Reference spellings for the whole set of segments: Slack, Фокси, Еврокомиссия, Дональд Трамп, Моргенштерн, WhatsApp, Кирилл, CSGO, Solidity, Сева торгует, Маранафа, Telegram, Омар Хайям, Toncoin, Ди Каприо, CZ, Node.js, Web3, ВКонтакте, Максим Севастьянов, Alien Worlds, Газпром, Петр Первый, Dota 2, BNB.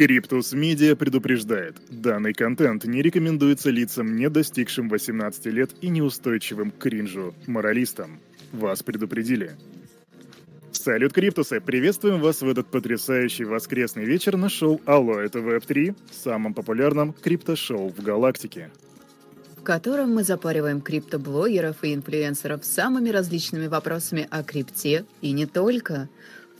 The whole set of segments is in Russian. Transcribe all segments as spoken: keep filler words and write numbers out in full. Криптус Медиа предупреждает, данный контент не рекомендуется лицам, не достигшим восемнадцати лет и неустойчивым к кринжу моралистам. Вас предупредили. Салют, Криптусы! Приветствуем вас в этот потрясающий воскресный вечер на шоу «Алло, это веб три», самом популярном крипто-шоу в галактике, в котором мы запариваем криптоблогеров и инфлюенсеров самыми различными вопросами о крипте и не только.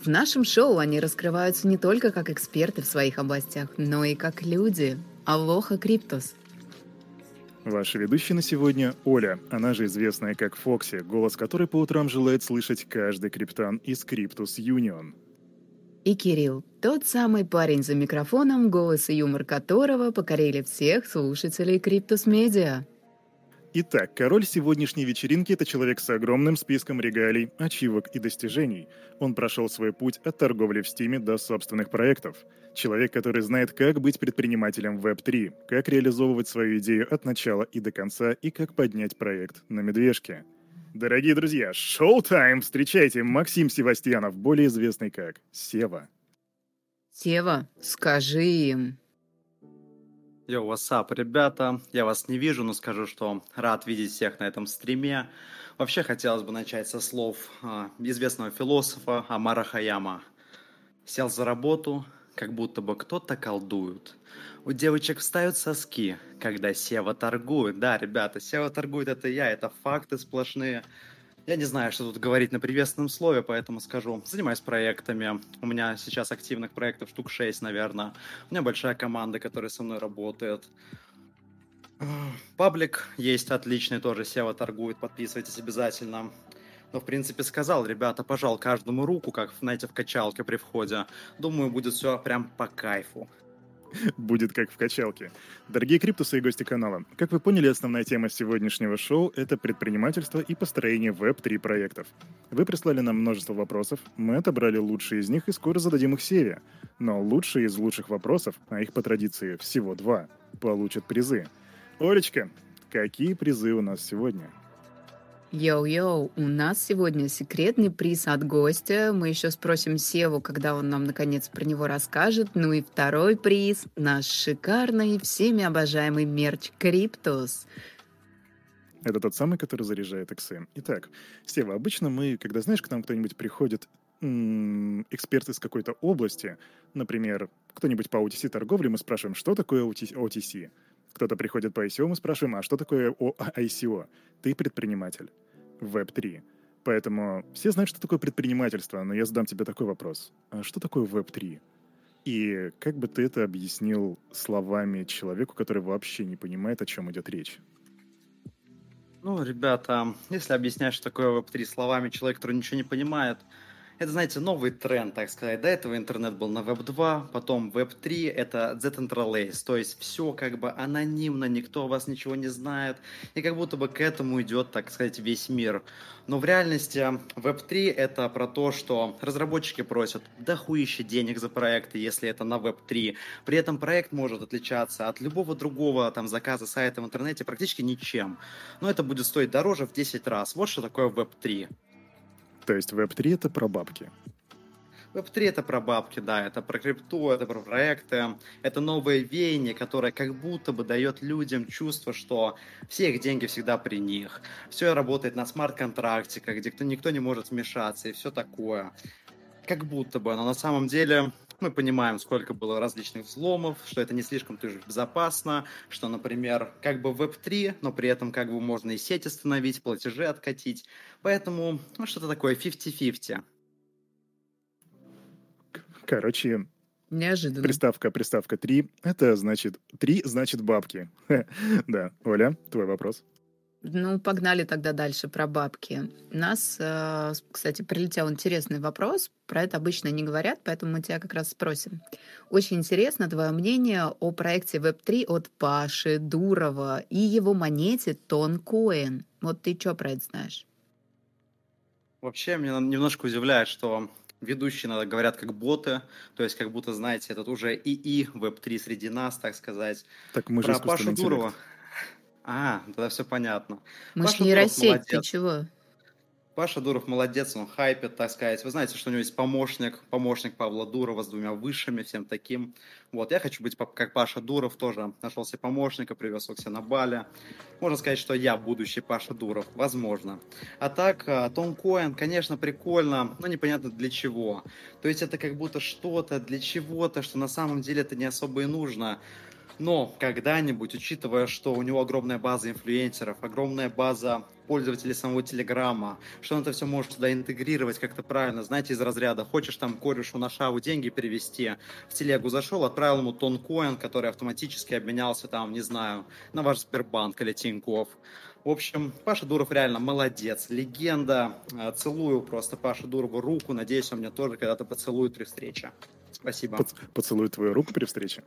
В нашем шоу они раскрываются не только как эксперты в своих областях, но и как люди. Алоха, Криптус! Ваши ведущие на сегодня — Оля, она же известная как Фокси, голос которой по утрам желает слышать каждый криптан из Криптос Юнион. И Кирилл, тот самый парень за микрофоном, голос и юмор которого покорили всех слушателей Криптус Медиа. Итак, король сегодняшней вечеринки – это человек с огромным списком регалий, ачивок и достижений. Он прошел свой путь от торговли в Steam до собственных проектов. Человек, который знает, как быть предпринимателем в веб три, как реализовывать свою идею от начала и до конца и как поднять проект на медвежке. Дорогие друзья, шоу-тайм! Встречайте, Максим Севастьянов, более известный как Сева. Сева, скажи им. Йо, вассап, ребята, я вас не вижу, но скажу, что рад видеть всех на этом стриме. Вообще хотелось бы начать со слов а, известного философа Омара Хайяма. Сел за работу, как будто бы кто-то колдует. У девочек встают соски, когда Сева торгует. Да, ребята, Сева торгует, это я, это факты сплошные. Я не знаю, что тут говорить на приветственном слове, поэтому скажу. Занимаюсь проектами. У меня сейчас активных проектов штук шесть, наверное. У меня большая команда, которая со мной работает. Паблик есть отличный тоже, Seva торгует, подписывайтесь обязательно. Но, в принципе, сказал, ребята, пожал каждому руку, как, знаете, в качалке при входе. Думаю, будет все прям по кайфу. Будет как в качалке. Дорогие криптусы и гости канала, как вы поняли, основная тема сегодняшнего шоу — это предпринимательство и построение веб три проектов. Вы прислали нам множество вопросов, мы отобрали лучшие из них и скоро зададим их Севе. Но лучшие из лучших вопросов, а их по традиции всего два, получат призы. Олечка, какие призы у нас сегодня? Йоу-йоу, у нас сегодня секретный приз от гостя. Мы еще спросим Севу, когда он нам наконец про него расскажет. Ну и второй приз – наш шикарный, всеми обожаемый мерч Криптус. Это тот самый, который заряжает иксы. Итак, Сева, обычно мы, когда, знаешь, к нам кто-нибудь приходит, м-м, эксперт из какой-то области, например, кто-нибудь по о ти си торговле, мы спрашиваем, что такое о ти си? Кто-то приходит по ай си о, мы спрашиваем, а что такое ай си о? Ты предприниматель. веб три. Поэтому все знают, что такое предпринимательство, но я задам тебе такой вопрос. А что такое веб три? И как бы ты это объяснил словами человеку, который вообще не понимает, о чем идет речь? Ну, ребята, если объяснять, что такое веб три словами человек, который ничего не понимает, это, знаете, новый тренд, так сказать. До этого интернет был на веб два, потом веб три — это decentralized, то есть все как бы анонимно, никто о вас ничего не знает, и как будто бы к этому идет, так сказать, весь мир. Но в реальности веб три — это про то, что разработчики просят дохуище денег за проекты, если это на веб три. При этом проект может отличаться от любого другого там заказа сайта в интернете практически ничем. Но это будет стоить дороже в десять раз. Вот что такое веб три. То есть веб три — это про бабки? веб три — это про бабки, да, это про крипту, это про проекты, это новое веяние, которое как будто бы дает людям чувство, что все их деньги всегда при них, все работает на смарт-контрактиках, где никто не может вмешаться и все такое. Как будто бы, но на самом деле мы понимаем, сколько было различных взломов, что это не слишком безопасно, что, например, как бы веб три, но при этом как бы можно и сеть остановить, платежи откатить. Поэтому ну, что-то такое пятьдесят на пятьдесят. Короче, неожиданно. Приставка, приставка три, это значит, три значит бабки. Да, Оля, твой вопрос. Ну, погнали тогда дальше про бабки. У нас, кстати, прилетел интересный вопрос. Про это обычно не говорят, поэтому мы тебя как раз спросим. Очень интересно твое мнение о проекте веб три от Паши Дурова и его монете Toncoin. Вот ты что про это знаешь? Вообще, меня немножко удивляет, что ведущие иногда говорят как боты, то есть как будто, знаете, этот уже ИИ веб три среди нас, так сказать. Так мы же про Пашу интеллект. Дурова. А, тогда все понятно. Мы же не Россия, ты чего? Паша Дуров молодец, он хайпит, так сказать. Вы знаете, что у него есть помощник, помощник Павла Дурова с двумя высшими, всем таким. Вот, я хочу быть как Паша Дуров, тоже нашел себе помощника, привез его к себе на Бали. Можно сказать, что я будущий Паша Дуров, возможно. А так, Toncoin, конечно, прикольно, но непонятно для чего. То есть это как будто что-то для чего-то, что на самом деле это не особо и нужно. Но когда-нибудь, учитывая, что у него огромная база инфлюенсеров, огромная база пользователей самого Телеграма, что он это все может туда интегрировать как-то правильно, знаете, из разряда «хочешь там корешу на шаву деньги перевести», в Телегу зашел, отправил ему Toncoin, который автоматически обменялся там, не знаю, на ваш Сбербанк или Тинькофф. В общем, Паша Дуров реально молодец, легенда. Целую просто Пашу Дурову руку, надеюсь, он меня тоже когда-то поцелует при встрече. Спасибо. Поцелует твою руку при встрече?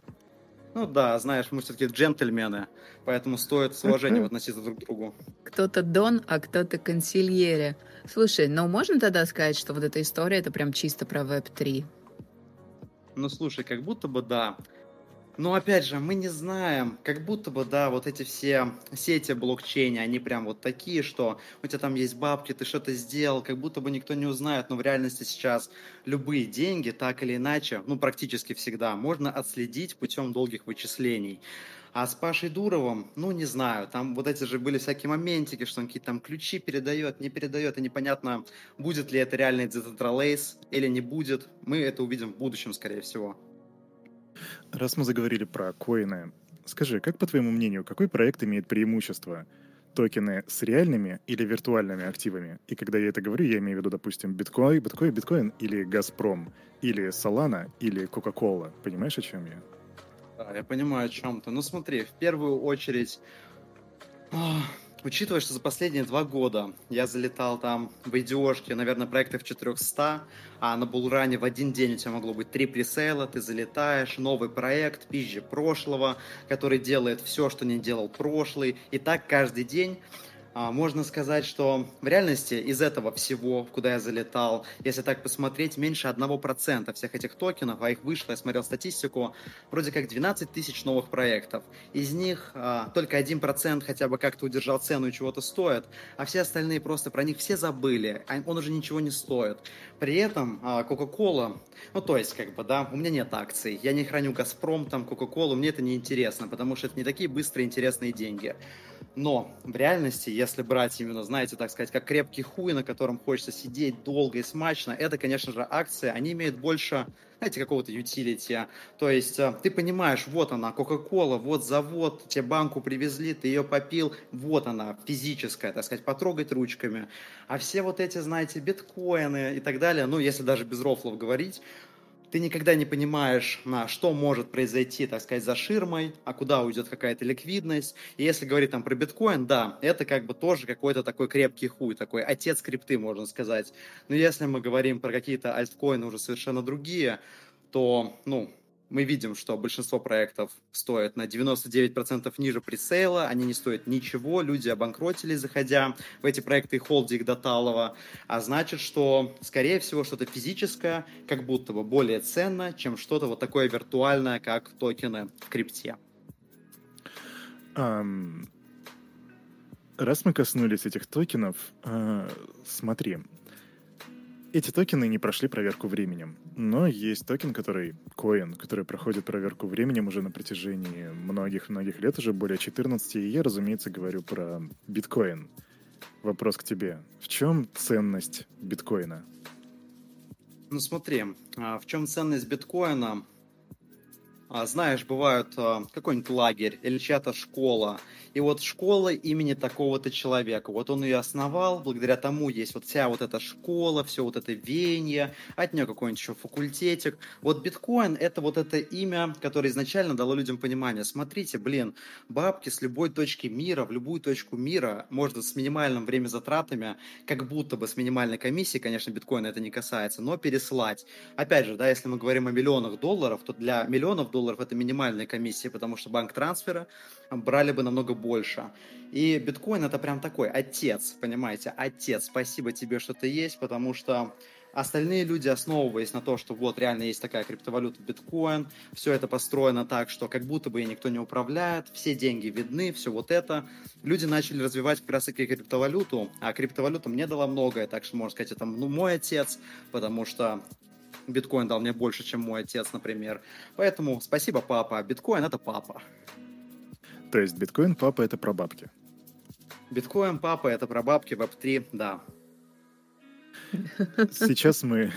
Ну да, знаешь, мы все-таки джентльмены, поэтому стоит с уважением относиться друг к другу. Кто-то Дон, а кто-то консильери. Слушай, ну можно тогда сказать, что вот эта история, это прям чисто про веб три? Ну слушай, как будто бы да. Но опять же, мы не знаем, как будто бы, да, вот эти все сети блокчейна, они прям вот такие, что у тебя там есть бабки, ты что-то сделал, как будто бы никто не узнает, но в реальности сейчас любые деньги, так или иначе, ну практически всегда, можно отследить путем долгих вычислений. А с Пашей Дуровым, ну, не знаю, там вот эти же были всякие моментики, что он какие-то там ключи передает, не передает, и непонятно, будет ли это реальный децентралейз или не будет. Мы это увидим в будущем, скорее всего. Раз мы заговорили про коины, скажи, как, по твоему мнению, какой проект имеет преимущество? Токены с реальными или виртуальными активами? И когда я это говорю, я имею в виду, допустим, биткоин, биткоин, биткоин или Газпром, или Солана, или Coca-Cola. Понимаешь, о чем я? Да, я понимаю, о чем ты. Ну смотри, в первую очередь... Учитывая, что за последние два года я залетал там в ай ди о-шке, наверное, проектов четыреста, а на булране в один день у тебя могло быть три пресейла, ты залетаешь, новый проект, пизже прошлого, который делает все, что не делал прошлый, и так каждый день. Можно сказать, что в реальности из этого всего, куда я залетал, если так посмотреть, меньше одного процента всех этих токенов, а их вышло, я смотрел статистику, вроде как двенадцать тысяч новых проектов. Из них а, только один процент хотя бы как-то удержал цену и чего-то стоит, а все остальные просто про них все забыли, он уже ничего не стоит. При этом а, Coca-Cola, ну то есть как бы, да, у меня нет акций, я не храню Газпром, там, Coca-Cola, мне это не интересно, потому что это не такие быстрые интересные деньги. Но в реальности, если брать именно, знаете, так сказать, как крепкий хуй, на котором хочется сидеть долго и смачно, это, конечно же, акции, они имеют больше, знаете, какого-то utility. То есть ты понимаешь, вот она, Coca-Cola, вот завод, тебе банку привезли, ты ее попил, вот она, физическая, так сказать, потрогать ручками. А все вот эти, знаете, биткоины и так далее, ну, если даже без рофлов говорить, ты никогда не понимаешь, что может произойти, так сказать, за ширмой, а куда уйдет какая-то ликвидность. И если говорить там про биткоин, да, это как бы тоже какой-то такой крепкий хуй, такой отец крипты, можно сказать. Но если мы говорим про какие-то альткоины уже совершенно другие, то, ну... мы видим, что большинство проектов стоят на девяносто девять процентов ниже пресейла, они не стоят ничего, люди обанкротились, заходя в эти проекты и холди их до талого, а значит, что, скорее всего, что-то физическое как будто бы более ценно, чем что-то вот такое виртуальное, как токены в крипте. Um, раз мы коснулись этих токенов, uh, смотри... Эти токены не прошли проверку временем, но есть токен, который, коин, который проходит проверку временем уже на протяжении многих-многих лет, уже более четырнадцати, и я, разумеется, говорю про биткоин. Вопрос к тебе. В чем ценность биткоина? Ну смотри, в чем ценность биткоина? Знаешь, бывают какой-нибудь лагерь или чья-то школа, и вот школа имени такого-то человека, вот он ее основал, благодаря тому есть вот вся вот эта школа, все вот это веяние, от нее какой-нибудь еще факультетик. Вот биткоин — это вот это имя, которое изначально дало людям понимание. Смотрите, блин, бабки с любой точки мира, в любую точку мира, можно с минимальным времязатратами, как будто бы с минимальной комиссией, конечно, биткоина это не касается, но переслать. Опять же, да, если мы говорим о миллионах долларов, то для миллионов долларов это минимальная комиссия, потому что банк трансфера брали бы намного больше. И биткоин это прям такой отец, понимаете, отец, спасибо тебе, что ты есть, потому что Остальные люди, основываясь на то, что вот реально есть такая криптовалюта биткоин, все это построено так, что как будто бы и никто не управляет, все деньги видны, все вот это. Люди начали развивать как раз таки криптовалюту, а криптовалюта мне дала многое, так что, можно сказать, это ну, мой отец, потому что биткоин дал мне больше, чем мой отец, например. Поэтому спасибо, папа, биткоин — это папа. То есть биткоин, папа — это прабабки? Биткоин, папа — это прабабки, веб три, да. Сейчас мы,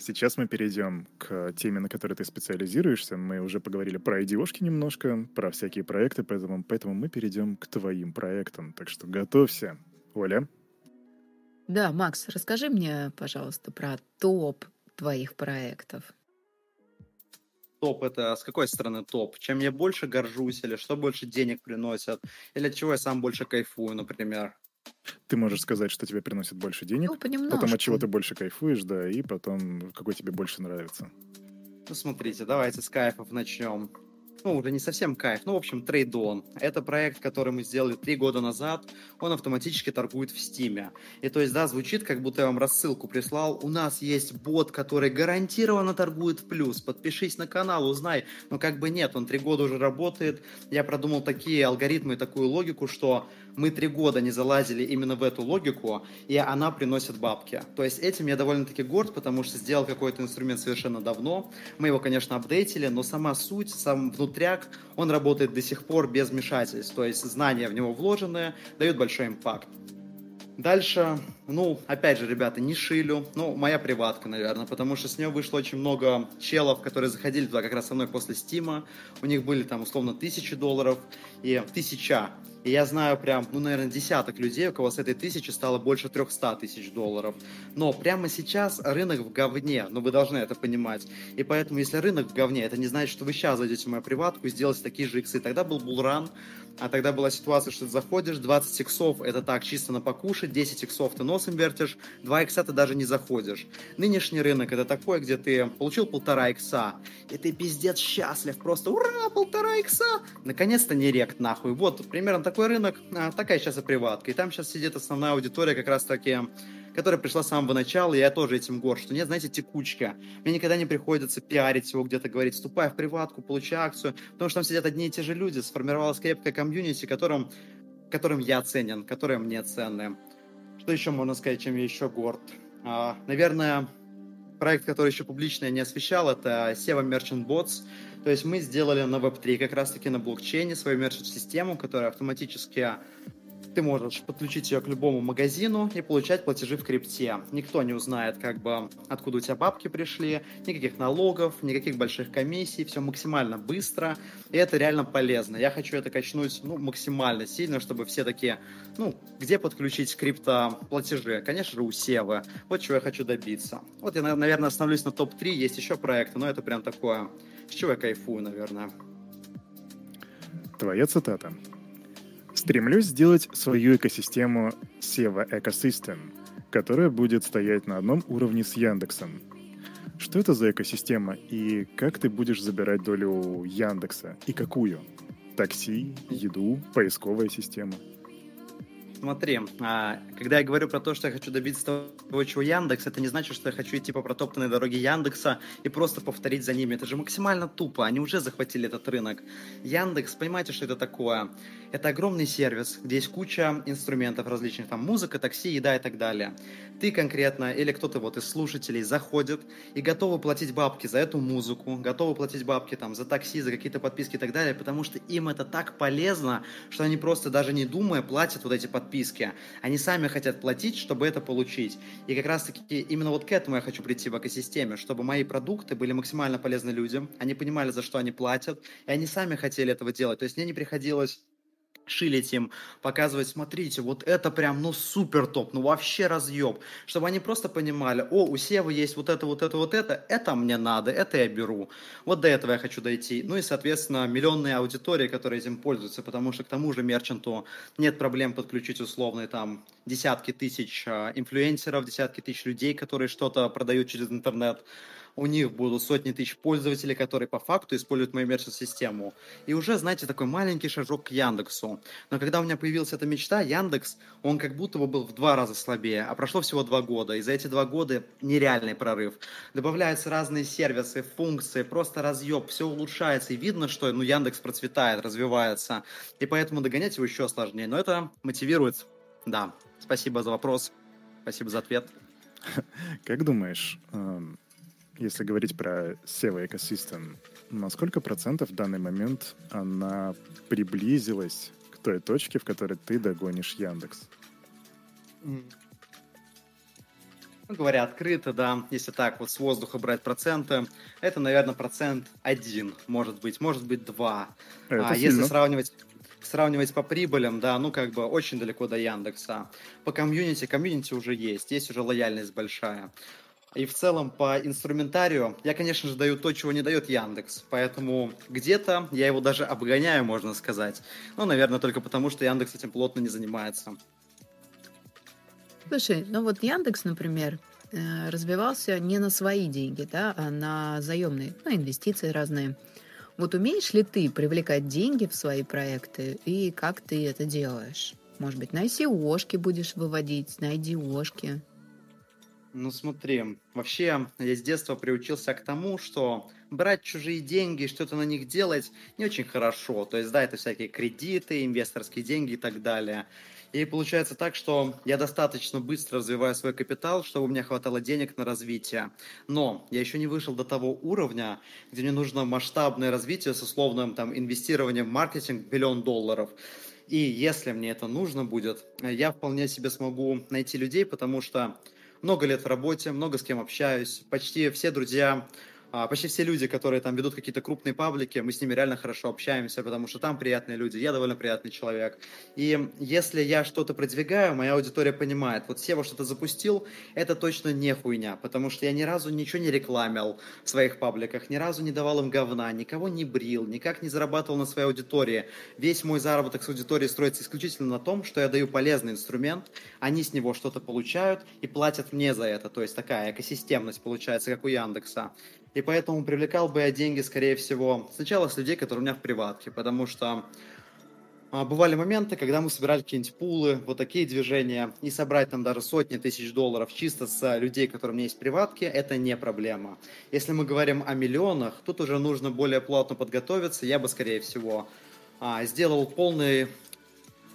сейчас мы перейдем к теме, на которой ты специализируешься. Мы уже поговорили про ай ди-шки немножко, про всякие проекты, поэтому, поэтому мы перейдем к твоим проектам. Так что готовься, Оля. Да, Макс, расскажи мне, пожалуйста, про топ твоих проектов. Топ — это с какой стороны топ? Чем я больше горжусь, или что больше денег приносят, или от чего я сам больше кайфую, например? Ты можешь сказать, что тебе приносит больше денег, ну, потом от чего ты больше кайфуешь, да, и потом какой тебе больше нравится. Ну, смотрите, давайте с кайфов начнем. Ну, уже не совсем кайф, ну, в общем, трейд-он. Это проект, который мы сделали три года назад, он автоматически торгует в Steam. И то есть, да, звучит, как будто я вам рассылку прислал, у нас есть бот, который гарантированно торгует в плюс, подпишись на канал, узнай. Но как бы нет, он три года уже работает, я продумал такие алгоритмы и такую логику, что мы три года не залазили именно в эту логику, и она приносит бабки. То есть этим я довольно-таки горд, потому что сделал какой-то инструмент совершенно давно. Мы его, конечно, апдейтили, но сама суть, сам внутряк, он работает до сих пор без вмешательств. То есть знания в него вложенные дают большой импакт. Дальше, ну, опять же, ребята, не шилю, ну, моя приватка, наверное, потому что с нее вышло очень много челов, которые заходили туда как раз со мной после Стима, у них были там, условно, тысячи долларов и тысяча, и я знаю прям, ну, наверное, десяток людей, у кого с этой тысячи стало больше триста тысяч долларов, но прямо сейчас рынок в говне, но ну, вы должны это понимать, и поэтому, если рынок в говне, это не значит, что вы сейчас зайдете в мою приватку и сделаете такие же иксы, тогда был булран, а тогда была ситуация, что ты заходишь, двадцать иксов это так, чисто на покушать, десять иксов ты носом вертишь, два икса ты даже не заходишь. Нынешний рынок это такой, где ты получил полтора икса, и ты пиздец счастлив, просто ура, полтора икса, наконец-то не рект нахуй. Вот примерно такой рынок, такая сейчас и приватка, и там сейчас сидит основная аудитория как раз таки, которая пришла с самого начала, и я тоже этим горд, что нет, знаете, текучка. Мне никогда не приходится пиарить его где-то, говорить, вступай в приватку, получи акцию, потому что там сидят одни и те же люди, сформировалась крепкая комьюнити, которым, которым я ценен, которые мне ценны. Что еще можно сказать, чем я еще горд? А, наверное, проект, который еще публично я не освещал, это Seva Merchant Bots. То есть мы сделали на веб три, как раз-таки на блокчейне, свою мерчант-систему, которая автоматически... Ты можешь подключить ее к любому магазину и получать платежи в крипте. Никто не узнает, как бы, откуда у тебя бабки пришли, никаких налогов, никаких больших комиссий, все максимально быстро, и это реально полезно. Я хочу это качнуть, ну, максимально сильно, чтобы все такие, ну, где подключить криптоплатежи? Конечно же, у Севы. Вот чего я хочу добиться. Вот я, наверное, остановлюсь на топ три, есть еще проекты, но это прям такое, с чего я кайфую, наверное. Твоя цитата. Стремлюсь сделать свою экосистему Seva Ecosystem, которая будет стоять на одном уровне с Яндексом. Что это за экосистема и как ты будешь забирать долю Яндекса? И какую? Такси, еду, поисковая система? Смотри, когда я говорю про то, что я хочу добиться того, чего Яндекс, это не значит, что я хочу идти по протоптанной дороге Яндекса и просто повторить за ними. Это же максимально тупо, они уже захватили этот рынок. Яндекс, понимаете, что это такое? Это огромный сервис, где есть куча инструментов различных, там музыка, такси, еда и так далее. Ты конкретно или кто-то вот из слушателей заходит и готовы платить бабки за эту музыку, готовы платить бабки там за такси, за какие-то подписки и так далее, потому что им это так полезно, что они просто даже не думая платят вот эти подписки. подписки. Они сами хотят платить, чтобы это получить. И как раз-таки именно вот к этому я хочу прийти в экосистеме, чтобы мои продукты были максимально полезны людям, они понимали, за что они платят, и они сами хотели этого делать. То есть мне не приходилось шилить им, показывать, смотрите, вот это прям, ну, супер топ, ну, вообще разъеб, чтобы они просто понимали, о, у Севы есть вот это, вот это, вот это, это мне надо, это я беру. Вот до этого я хочу дойти. Ну и, соответственно, миллионные аудитории, которые этим пользуются, потому что к тому же мерчанту нет проблем подключить условные там десятки тысяч инфлюенсеров, десятки тысяч людей, которые что-то продают через интернет. у них будут сотни тысяч пользователей, которые по факту используют мою мерчант-систему. И уже, знаете, такой маленький шажок к Яндексу. Но когда у меня появилась эта мечта, Яндекс, он как будто бы был в два раза слабее, а прошло всего два года, и за эти два года нереальный прорыв. Добавляются разные сервисы, функции, просто разъеб, все улучшается, и видно, что ну, Яндекс процветает, развивается, и поэтому догонять его еще сложнее, но это мотивирует. Да, спасибо за вопрос, спасибо за ответ. Как думаешь, если говорить про Seva Ecosystem, на сколько процентов в данный момент она приблизилась к той точке, в которой ты догонишь Яндекс? Ну, говоря открыто, да, если так вот с воздуха брать проценты, это, наверное, процент один, может быть, может быть два. Это а сильно. Если сравнивать... Сравнивать по прибылям, да, ну как бы очень далеко до Яндекса. По комьюнити, комьюнити уже есть, есть уже лояльность большая. И в целом по инструментарию я, конечно же, даю то, чего не дает Яндекс. Поэтому где-то я его даже обгоняю, можно сказать. Ну, наверное, только потому, что Яндекс этим плотно не занимается. Слушай, ну вот Яндекс, например, развивался не на свои деньги, да, а на заемные, ну, инвестиции разные. Вот умеешь ли ты привлекать деньги в свои проекты, и как ты это делаешь? Может быть, на ай си о-шки будешь выводить, на ай ди о-шки? Ну, смотри, вообще я с детства приучился к тому, что брать чужие деньги и что-то на них делать не очень хорошо. То есть, да, это всякие кредиты, инвесторские деньги и так далее. И получается так, что я достаточно быстро развиваю свой капитал, чтобы у меня хватало денег на развитие. Но я еще не вышел до того уровня, где мне нужно масштабное развитие с условным там, инвестированием в маркетинг в миллион долларов. И если мне это нужно будет, я вполне себе смогу найти людей, потому что много лет в работе, много с кем общаюсь, почти все друзья... Почти все люди, которые там ведут какие-то крупные паблики, мы с ними реально хорошо общаемся, потому что там приятные люди, я довольно приятный человек. И если я что-то продвигаю, моя аудитория понимает, вот Сева что-то запустил, это точно не хуйня, потому что я ни разу ничего не рекламил в своих пабликах, ни разу не давал им говна, никого не брил, никак не зарабатывал на своей аудитории. Весь мой заработок с аудиторией строится исключительно на том, что я даю полезный инструмент, они с него что-то получают и платят мне за это, то есть такая экосистемность получается, как у Яндекса. И поэтому привлекал бы я деньги, скорее всего, сначала с людей, которые у меня в приватке, потому что а, бывали моменты, когда мы собирали какие-нибудь пулы, вот такие движения, и собрать там даже сотни тысяч долларов чисто с людей, которые у меня есть в приватке, это не проблема. Если мы говорим о миллионах, тут уже нужно более плотно подготовиться, я бы, скорее всего, а, сделал полный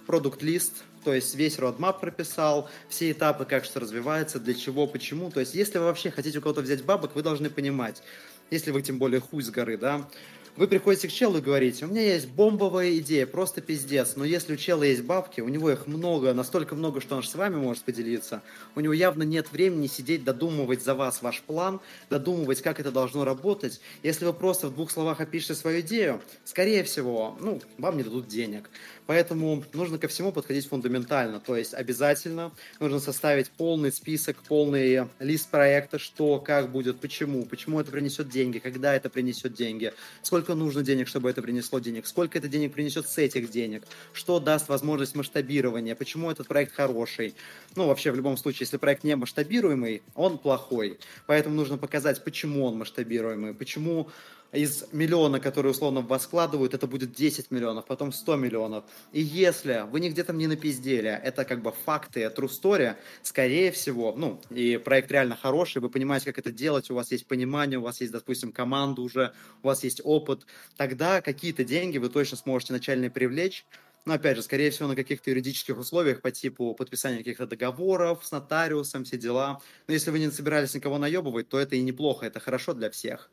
продукт-лист, то есть весь roadmap прописал, все этапы, как что развивается, для чего, почему. То есть если вы вообще хотите у кого-то взять бабок, вы должны понимать, если вы тем более хуй с горы, да, вы приходите к челу и говорите, у меня есть бомбовая идея, просто пиздец, но если у чела есть бабки, у него их много, настолько много, что он с вами может поделиться, у него явно нет времени сидеть, додумывать за вас ваш план, додумывать, как это должно работать. Если вы просто в двух словах опишете свою идею, скорее всего, ну, вам не дадут денег. Поэтому нужно ко всему подходить фундаментально, то есть обязательно нужно составить полный список, полный лист проекта, что, как будет, почему, почему это принесет деньги, когда это принесет деньги, сколько нужно денег, чтобы это принесло денег, сколько это денег принесет с этих денег, что даст возможность масштабирования, почему этот проект хороший. Ну, вообще, в любом случае, если проект не масштабируемый, он плохой, поэтому нужно показать, почему он масштабируемый, почему... Из миллиона, которые условно воскладывают, это будет десять миллионов, потом сто миллионов. И если вы нигде там не напиздели, это как бы факты, true story, скорее всего, ну, и проект реально хороший, вы понимаете, как это делать, у вас есть понимание, у вас есть, допустим, команда уже, у вас есть опыт, тогда какие-то деньги вы точно сможете начальные привлечь. Но, опять же, скорее всего, на каких-то юридических условиях по типу подписания каких-то договоров с нотариусом, все дела. Но если вы не собирались никого наебывать, то это и неплохо, это хорошо для всех.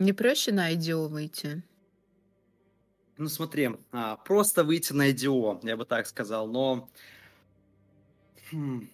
Не проще на ай ди о выйти? Ну, смотри, просто выйти на ай ди о, я бы так сказал, но... Хм.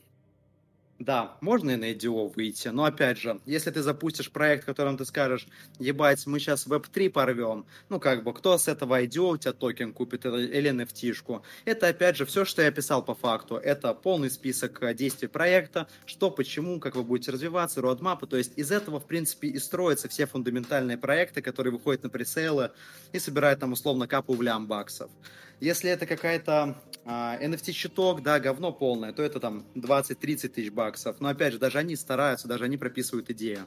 Да, можно и на ай ди о выйти, но, опять же, если ты запустишь проект, в котором ты скажешь, ебать, мы сейчас веб три порвем, ну, как бы, кто с этого ай ди о у тебя токен купит или эн эф ти-шку? Это, опять же, все, что я писал по факту. Это полный список действий проекта, что, почему, как вы будете развиваться, roadmap. То есть из этого, в принципе, и строятся все фундаментальные проекты, которые выходят на пресейлы и собирают там, условно, капу в лям баксов. Если это какая-то а, эн эф ти-щиток, да, говно полное, то это там двадцать-тридцать тысяч баксов. Но опять же, даже они стараются, даже они прописывают идею.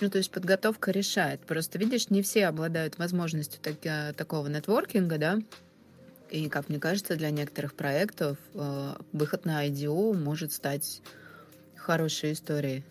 Ну, то есть подготовка решает. Просто, видишь, не все обладают возможностью так, такого нетворкинга, да? И, как мне кажется, для некоторых проектов э, выход на ай ди о может стать хорошей историей.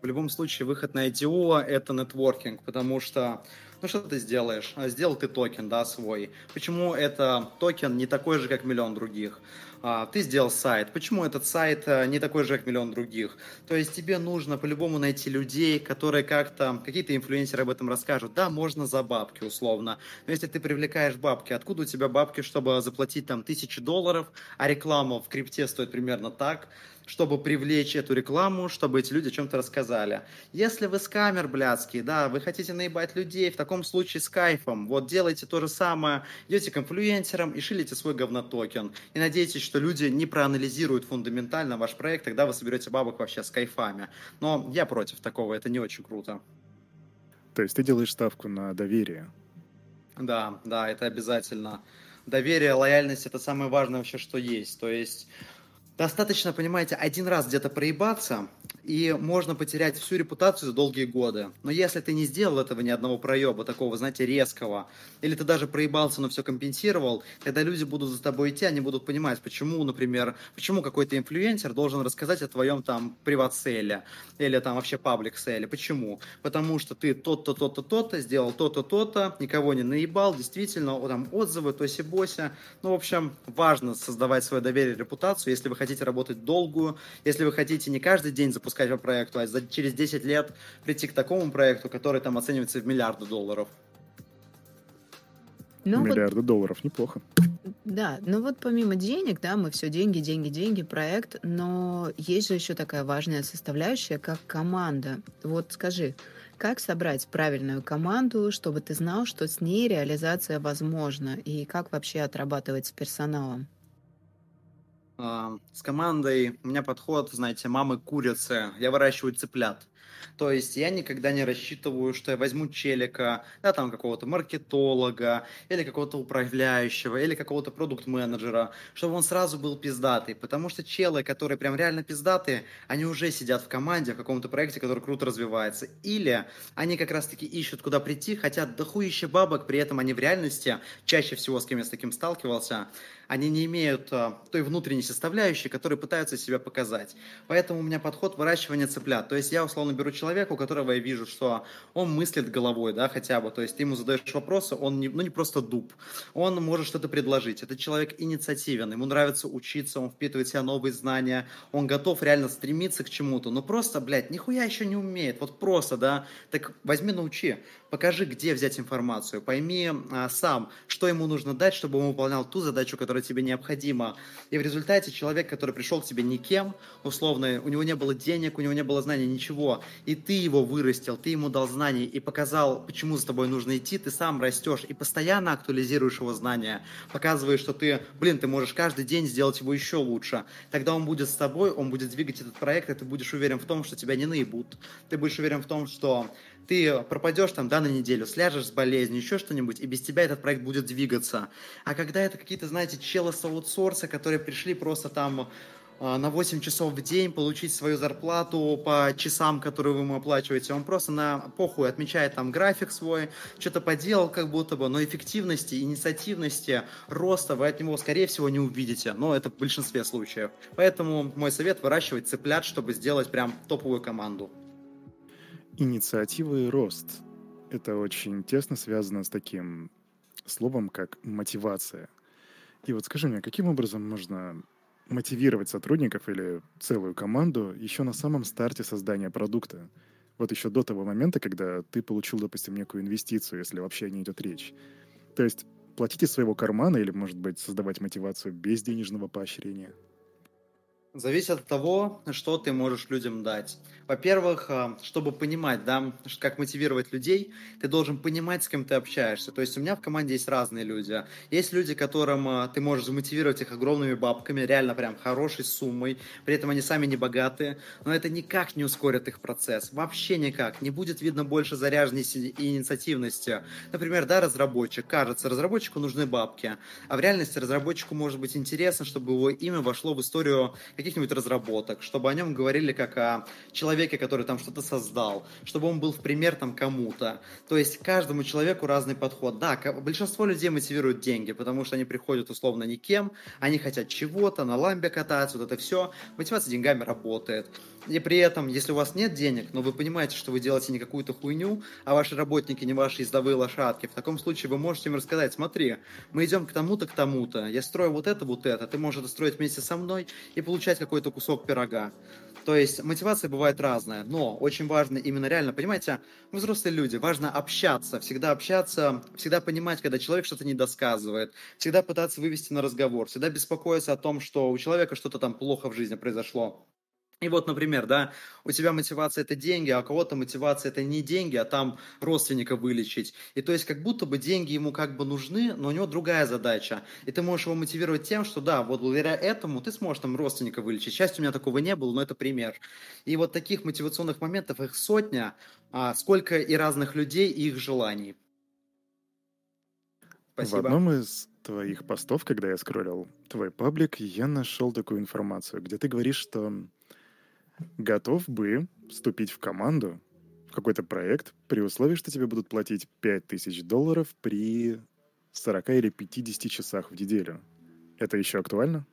В любом случае, выход на ай ди о – это нетворкинг, потому что, ну, что ты сделаешь? Сделал ты токен, да, свой. Почему это токен не такой же, как миллион других? А, ты сделал сайт. Почему этот сайт не такой же, как миллион других? То есть тебе нужно по-любому найти людей, которые как-то, какие-то инфлюенсеры об этом расскажут. Да, можно за бабки, условно. Но если ты привлекаешь бабки, откуда у тебя бабки, чтобы заплатить там тысячи долларов, а реклама в крипте стоит примерно так, чтобы привлечь эту рекламу, чтобы эти люди о чем-то рассказали. Если вы скамер, блядский, да, вы хотите наебать людей, в таком случае с кайфом, вот делайте то же самое, идете к инфлюенсерам и шилите свой говнотокен. И надеетесь, что люди не проанализируют фундаментально ваш проект, тогда вы соберете бабок вообще с кайфами. Но я против такого, это не очень круто. То есть ты делаешь ставку на доверие? Да, да, это обязательно. Доверие, лояльность – это самое важное вообще, что есть. То есть... Достаточно, понимаете, один раз где-то проебаться, и можно потерять всю репутацию за долгие годы. Но если ты не сделал этого ни одного проеба, такого, знаете, резкого, или ты даже проебался, но все компенсировал, тогда люди будут за тобой идти, они будут понимать, почему, например, почему какой-то инфлюенсер должен рассказать о твоем там приват-сейле, или там вообще паблик-сейле. Почему? Потому что ты то-то, то-то, то-то, сделал то-то, то-то, никого не наебал, действительно, там отзывы, тоси-боси. Ну, в общем, важно создавать свое доверие, репутацию, если вы хотите хотите работать долгую, если вы хотите не каждый день запускать по проекту, а за, через десять лет прийти к такому проекту, который там оценивается в миллиарды долларов. Ну, миллиарды вот, долларов, неплохо. Да, ну вот помимо денег, да, мы все деньги, деньги, деньги, проект, но есть же еще такая важная составляющая, как команда. Вот скажи, как собрать правильную команду, чтобы ты знал, что с ней реализация возможна, и как вообще отрабатывать с персоналом? С командой у меня подход, знаете, мамы курицы, я выращиваю цыплят. То есть я никогда не рассчитываю, что я возьму челика, да, там какого-то маркетолога, или какого-то управляющего, или какого-то продукт-менеджера, чтобы он сразу был пиздатый. Потому что челы, которые прям реально пиздатые, они уже сидят в команде, в каком-то проекте, который круто развивается. Или они как раз-таки ищут, куда прийти, хотят дохуище бабок, при этом они в реальности, чаще всего, с кем я с таким сталкивался, они не имеют а, той внутренней составляющей, которую пытаются себя показать. Поэтому у меня подход выращивания цыплят. То есть я, условно, беру человека, у которого я вижу, что он мыслит головой, да, хотя бы, то есть ты ему задаешь вопросы, он не, ну, не просто дуб, он может что-то предложить, этот человек инициативен, ему нравится учиться, он впитывает в себя новые знания, он готов реально стремиться к чему-то, но просто, блядь, нихуя еще не умеет, вот просто, да, так возьми, научи, покажи, где взять информацию, пойми а, сам, что ему нужно дать, чтобы он выполнял ту задачу, которая тебе необходима, и в результате человек, который пришел к тебе никем, условно, у него не было денег, у него не было знаний, ничего, и ты его вырастил, ты ему дал знания и показал, почему за тобой нужно идти, ты сам растешь и постоянно актуализируешь его знания, показываешь, что ты, блин, ты можешь каждый день сделать его еще лучше. Тогда он будет с тобой, он будет двигать этот проект, и ты будешь уверен в том, что тебя не наебут, ты будешь уверен в том, что ты пропадешь там, да, на неделю, сляжешь с болезнью, еще что-нибудь, и без тебя этот проект будет двигаться. А когда это какие-то, знаете, челы с аутсорса, которые пришли просто там... на восемь часов в день получить свою зарплату по часам, которые вы ему оплачиваете. Он просто на похуй отмечает там график свой, что-то поделал как будто бы, но эффективности, инициативности, роста вы от него, скорее всего, не увидите. Но это в большинстве случаев. Поэтому мой совет – выращивать цыплят, чтобы сделать прям топовую команду. Инициатива и рост – это очень тесно связано с таким словом, как мотивация. И вот скажи мне, каким образом можно... мотивировать сотрудников или целую команду еще на самом старте создания продукта. Вот еще до того момента, когда ты получил, допустим, некую инвестицию, если вообще о ней идет речь. То есть платить из своего кармана или, может быть, создавать мотивацию без денежного поощрения? Зависит от того, что ты можешь людям дать. Во-первых, чтобы понимать, да, как мотивировать людей, ты должен понимать, с кем ты общаешься. То есть у меня в команде есть разные люди. Есть люди, которым ты можешь замотивировать их огромными бабками, реально прям хорошей суммой, при этом они сами не богатые, но это никак не ускорит их процесс. Вообще никак. Не будет видно больше заряженности и инициативности. Например, да, разработчик. Кажется, разработчику нужны бабки, а в реальности разработчику может быть интересно, чтобы его имя вошло в историю каких-то каких-нибудь разработок, чтобы о нем говорили как о человеке, который там что-то создал, чтобы он был в пример там кому-то. То есть каждому человеку разный подход. Да, большинство людей мотивируют деньги, потому что они приходят условно никем, они хотят чего-то, на ламбе кататься, вот это все. Мотивация деньгами работает. И при этом, если у вас нет денег, но вы понимаете, что вы делаете не какую-то хуйню, а ваши работники не ваши ездовые лошадки, в таком случае вы можете им рассказать: смотри, мы идем к тому-то, к тому-то, я строю вот это, вот это, ты можешь это строить вместе со мной и получать какой-то кусок пирога. То есть мотивация бывает разная, но очень важно именно реально, понимаете, мы взрослые люди, важно общаться, всегда общаться, всегда понимать, когда человек что-то недосказывает, всегда пытаться вывести на разговор, всегда беспокоиться о том, что у человека что-то там плохо в жизни произошло. И вот, например, да, у тебя мотивация – это деньги, а у кого-то мотивация – это не деньги, а там родственника вылечить. И то есть как будто бы деньги ему как бы нужны, но у него другая задача. И ты можешь его мотивировать тем, что да, вот благодаря этому ты сможешь там родственника вылечить. К счастью, у меня такого не было, но это пример. И вот таких мотивационных моментов, их сотня, сколько и разных людей, и их желаний. Спасибо. В одном из твоих постов, когда я скроллил твой паблик, я нашел такую информацию, где ты говоришь, что готов бы вступить в команду, в какой-то проект, при условии, что тебе будут платить пять тысяч долларов при сорока или пятидесяти часах в неделю. Это еще актуально?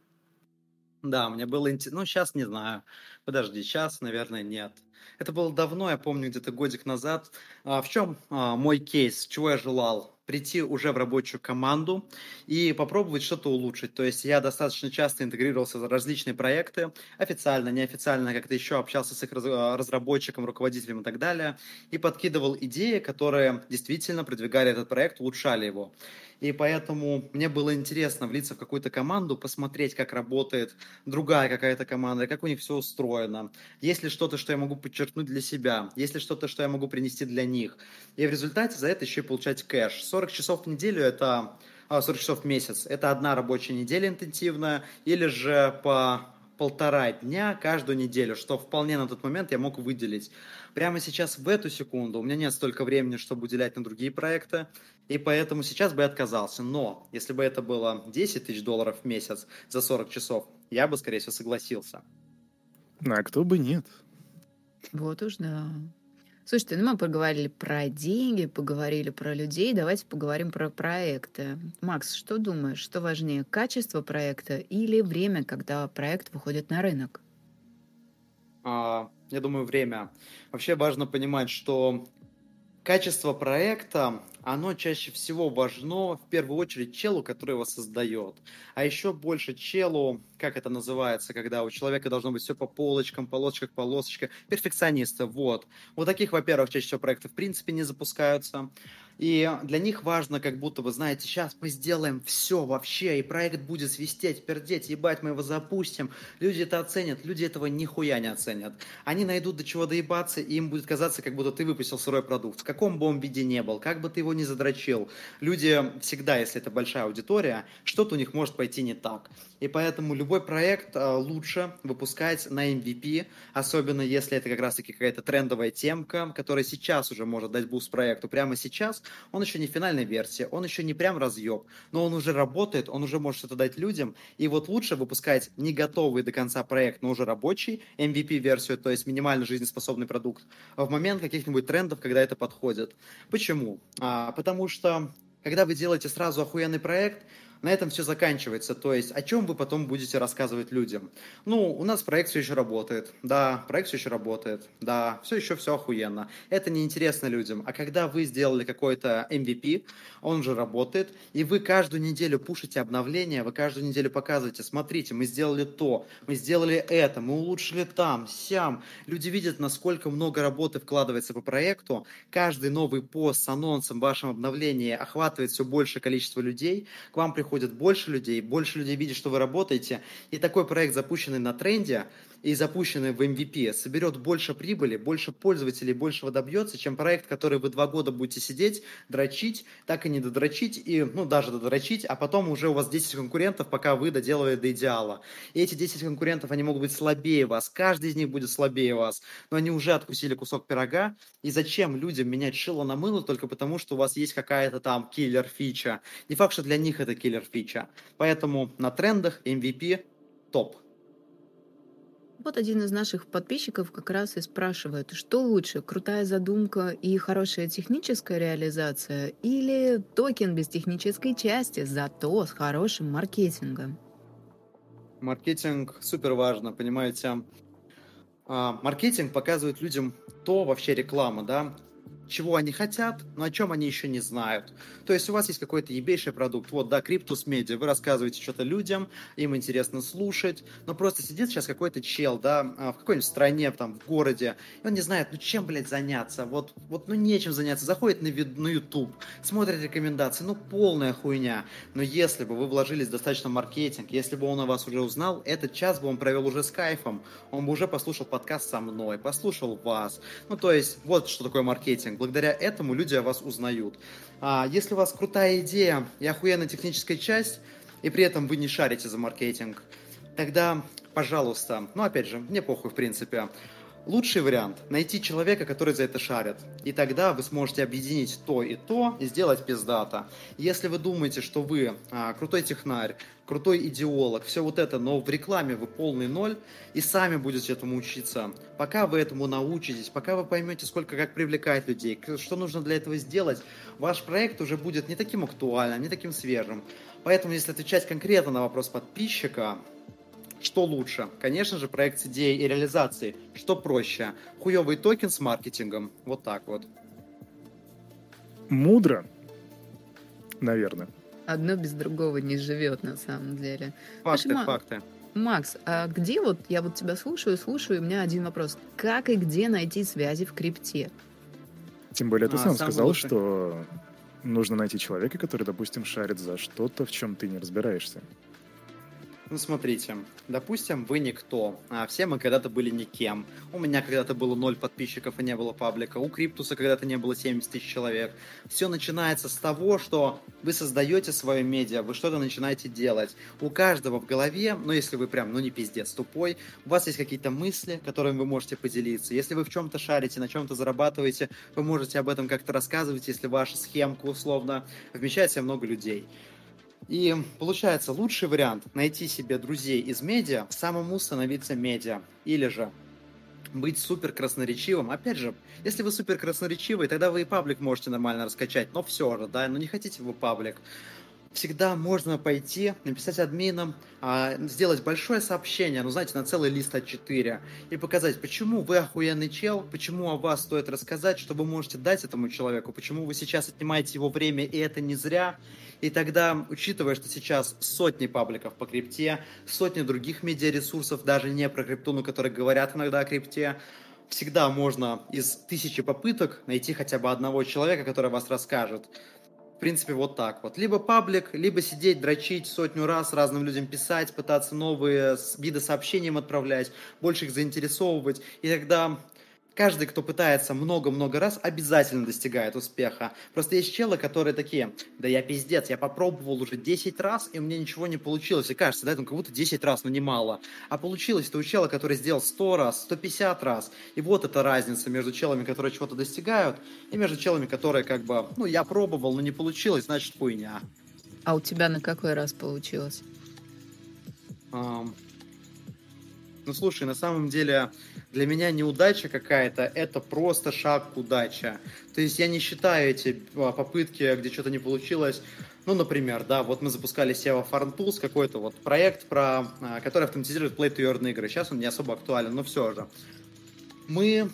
Да, мне было интересно. Ну, сейчас не знаю. Подожди, сейчас, наверное, нет. Это было давно, я помню, где-то годик назад. А в чем а, мой кейс? Чего я желал? Прийти уже в рабочую команду и попробовать что-то улучшить. То есть я достаточно часто интегрировался в различные проекты, официально, неофициально, как-то еще общался с их разработчиком, руководителем и так далее, и подкидывал идеи, которые действительно продвигали этот проект, улучшали его. И поэтому мне было интересно влиться в какую-то команду, посмотреть, как работает другая какая-то команда, как у них все устроено, есть ли что-то, что я могу подчеркнуть для себя, есть ли что-то, что я могу принести для них. И в результате за это еще и получать кэш. сорок часов в неделю – это сорок часов в месяц. Это одна рабочая неделя интенсивная или же по полтора дня каждую неделю, что вполне на тот момент я мог выделить. Прямо сейчас, в эту секунду, у меня нет столько времени, чтобы уделять на другие проекты, и поэтому сейчас бы я отказался. Но если бы это было десять тысяч долларов в месяц за сорок часов, я бы, скорее всего, согласился. А кто бы нет? Вот уж да. Слушайте, ну мы поговорили про деньги, поговорили про людей, давайте поговорим про проекты. Макс, что думаешь, что важнее, качество проекта или время, когда проект выходит на рынок? А, я думаю, время. Вообще важно понимать, что качество проекта, оно чаще всего важно в первую очередь челу, который его создает. А еще больше челу, как это называется, когда у человека должно быть все по полочкам, полосочка к полосочке, перфекциониста, вот. Вот таких, во-первых, чаще всего проекты в принципе не запускаются. И для них важно, как будто бы, знаете, сейчас мы сделаем все вообще, и проект будет свистеть, пердеть, ебать, мы его запустим. Люди это оценят, люди этого нихуя не оценят. Они найдут до чего доебаться, и им будет казаться, как будто ты выпустил сырой продукт. В каком бы он виде не был, как бы ты его не задрочил. Люди всегда, если это большая аудитория, что-то у них может пойти не так. И поэтому любой проект лучше выпускать на эм ви пи, особенно если это как раз-таки какая-то трендовая темка, которая сейчас уже может дать буст проекту. Прямо сейчас он еще не в финальной версии, он еще не прям разъеб, но он уже работает, он уже может что-то дать людям. И вот лучше выпускать не готовый до конца проект, но уже рабочий эм ви пи-версию, то есть минимально жизнеспособный продукт, в момент каких-нибудь трендов, когда это подходит. Почему? А, потому что, когда вы делаете сразу охуенный проект, на этом все заканчивается, то есть о чем вы потом будете рассказывать людям? Ну, у нас проект все еще работает, да, проект все еще работает, да, все еще все охуенно. Это неинтересно людям. А когда вы сделали какой-то эм ви пи, он же работает, и вы каждую неделю пушите обновления, вы каждую неделю показываете: смотрите, мы сделали то, мы сделали это, мы улучшили там, сям. Люди видят, насколько много работы вкладывается по проекту. Каждый новый пост с анонсом в вашем обновлении охватывает все большее количество людей, к вам приходит больше людей, больше людей видит, что вы работаете, и такой проект, запущенный на тренде и запущенный в эм ви пи, соберет больше прибыли, больше пользователей, большего добьется, чем проект, который вы два года будете сидеть, дрочить, так и не додрочить, и, ну, даже додрочить, а потом уже у вас десять конкурентов, пока вы доделываете до идеала. И эти десять конкурентов, они могут быть слабее вас, каждый из них будет слабее вас, но они уже откусили кусок пирога, и зачем людям менять шило на мыло только потому, что у вас есть какая-то там киллер-фича? Не факт, что для них это киллер-фича. Поэтому на трендах эм ви пи топ. Вот один из наших подписчиков как раз и спрашивает, что лучше, крутая задумка и хорошая техническая реализация или токен без технической части, зато с хорошим маркетингом? Маркетинг супер важно, понимаете. Маркетинг показывает людям то, вообще реклама, да, чего они хотят, но о чем они еще не знают. То есть у вас есть какой-то ебейший продукт. Вот, да, Криптус Медиа, вы рассказываете что-то людям, им интересно слушать, но просто сидит сейчас какой-то чел, да, в какой-нибудь стране, там, в городе, и он не знает, ну, чем, блядь, заняться, вот, вот ну, нечем заняться. Заходит на, вид- на YouTube, смотрит рекомендации, ну, полная хуйня. Но если бы вы вложились достаточно в маркетинг, если бы он о вас уже узнал, этот час бы он провел уже с кайфом, он бы уже послушал подкаст со мной, послушал вас. Ну, то есть, вот что такое маркетинг. Благодаря этому люди о вас узнают. А если у вас крутая идея и охуенная техническая часть, и при этом вы не шарите за маркетинг, тогда, пожалуйста, ну опять же, мне похуй в принципе. Лучший вариант – найти человека, который за это шарит. И тогда вы сможете объединить то и то и сделать пиздато. Если вы думаете, что вы а, крутой технарь, крутой идеолог, все вот это, но в рекламе вы полный ноль, и сами будете этому учиться. Пока вы этому научитесь, пока вы поймете, сколько как привлекает людей, что нужно для этого сделать, ваш проект уже будет не таким актуальным, не таким свежим. Поэтому, если отвечать конкретно на вопрос подписчика, что лучше? Конечно же, проект с идеей и реализацией. Что проще? Хуёвый токен с маркетингом. Вот так вот. Мудро, наверное. Одно без другого не живет, на самом деле. Факты, Слушай, факты. Макс, а где вот, я вот тебя слушаю, слушаю, и у меня один вопрос. Как и где найти связи в крипте? Тем более ты а, сам сказал, лучший. Что нужно найти человека, который, допустим, шарит за что-то, в чем ты не разбираешься. Ну, смотрите, допустим, вы никто, а все мы когда-то были никем. У меня когда-то было ноль подписчиков и не было паблика, у Криптуса когда-то не было семьдесят тысяч человек. Все начинается с того, что вы создаете свое медиа, вы что-то начинаете делать. У каждого в голове, ну, если вы прям, ну, не пиздец тупой, у вас есть какие-то мысли, которыми вы можете поделиться. Если вы в чем-то шарите, на чем-то зарабатываете, вы можете об этом как-то рассказывать, если ваша схемка, условно, вмещает в себя много людей. И получается, лучший вариант найти себе друзей из медиа, самому становиться медиа, или же быть супер красноречивым. Опять же, если вы супер красноречивый, тогда вы и паблик можете нормально раскачать, но все же, да, но не хотите вы паблик. Всегда можно пойти, написать админам, сделать большое сообщение, ну, знаете, на целый лист а четыре, и показать, почему вы охуенный чел, почему о вас стоит рассказать, что вы можете дать этому человеку, почему вы сейчас отнимаете его время, и это не зря. И тогда, учитывая, что сейчас сотни пабликов по крипте, сотни других медиаресурсов, даже не про крипту, но которые говорят иногда о крипте, всегда можно из тысячи попыток найти хотя бы одного человека, который вас расскажет. В принципе, вот так вот. Либо паблик, либо сидеть, дрочить сотню раз, разным людям писать, пытаться новые виды сообщений им отправлять, больше их заинтересовывать. И тогда каждый, кто пытается много-много раз, обязательно достигает успеха. Просто есть челы, которые такие: да я пиздец, я попробовал уже десять раз, и у меня ничего не получилось. И кажется, да, ну как будто десять раз, но ну, немало. А получилось-то у чела, который сделал сто раз, сто пятьдесят раз. И вот эта разница между челами, которые чего-то достигают, и между челами, которые как бы, ну я пробовал, но не получилось, значит хуйня. А у тебя на какой раз получилось? Um... Ну, слушай, на самом деле для меня неудача какая-то, это просто шаг к удаче. То есть я не считаю эти попытки, где что-то не получилось. Ну, например, да, вот мы запускали Seva Farm Tools, какой-то вот проект, про, который автоматизирует play-to-earn игры. Сейчас он не особо актуален, но все же. Мы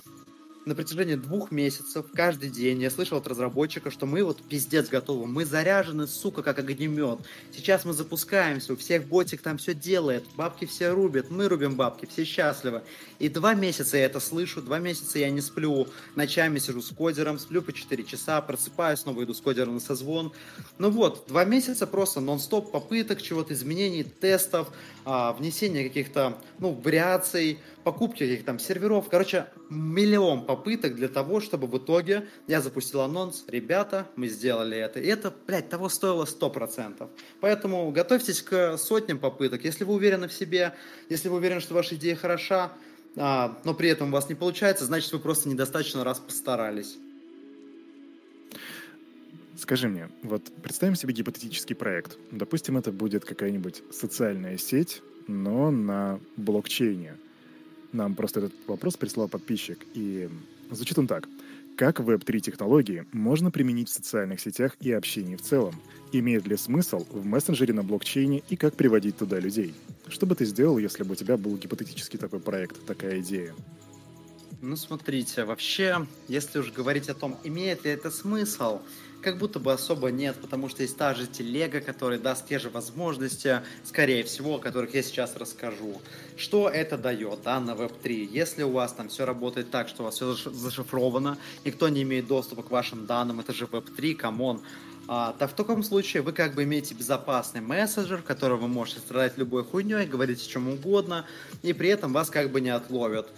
на протяжении двух месяцев, каждый день, я слышал от разработчика, что мы вот пиздец готовы, мы заряжены, сука, как огнемет. Сейчас мы запускаемся, у всех ботик там все делает, бабки все рубят, мы рубим бабки, все счастливы. И два месяца я это слышу, два месяца я не сплю, ночами сижу с кодером, сплю по четыре часа, просыпаюсь, снова иду с кодером на созвон. Ну вот, два месяца просто нон-стоп попыток, чего-то изменений, тестов, внесения каких-то, ну, вариаций, покупки каких-то там серверов, короче, миллион попыток для того, чтобы в итоге я запустил анонс: ребята, мы сделали это. И это, блядь, того стоило сто процентов. Поэтому готовьтесь к сотням попыток. Если вы уверены в себе, если вы уверены, что ваша идея хороша, а, но при этом у вас не получается, значит, вы просто недостаточно раз постарались. Скажи мне, вот представим себе гипотетический проект. Допустим, это будет какая-нибудь социальная сеть, но на блокчейне. Нам просто этот вопрос прислал подписчик, и звучит он так. Как веб три технологии можно применить в социальных сетях и общении в целом? Имеет ли смысл в мессенджере на блокчейне и как приводить туда людей? Что бы ты сделал, если бы у тебя был гипотетический такой проект, такая идея? Ну, смотрите, вообще, если уж говорить о том, имеет ли это смысл, как будто бы особо нет, потому что есть та же телега, которая даст те же возможности, скорее всего, о которых я сейчас расскажу. Что это дает, да, на веб три? Если у вас там все работает так, что у вас все зашифровано, никто не имеет доступа к вашим данным, это же веб три, камон. А, так в таком случае вы как бы имеете безопасный мессенджер, в котором вы можете страдать любой хуйней, говорить о чем угодно, и при этом вас как бы не отловят.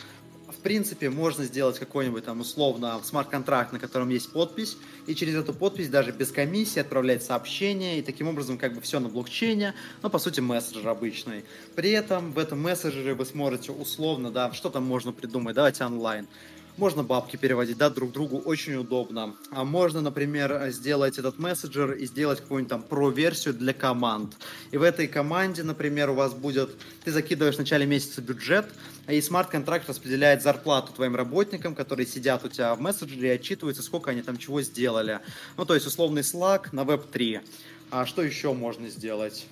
В принципе, можно сделать какой-нибудь там условно смарт-контракт, на котором есть подпись, и через эту подпись даже без комиссии отправлять сообщения, и таким образом как бы все на блокчейне, но по сути мессенджер обычный. При этом в этом мессенджере вы сможете условно, да, что там можно придумать, давайте онлайн. Можно бабки переводить, да, друг другу, очень удобно. А можно, например, сделать этот мессенджер и сделать какую-нибудь там про-версию для команд. И в этой команде, например, у вас будет... Ты закидываешь в начале месяца бюджет, и смарт-контракт распределяет зарплату твоим работникам, которые сидят у тебя в мессенджере и отчитываются, сколько они там чего сделали. Ну, то есть условный Slack на веб три. А что еще можно сделать?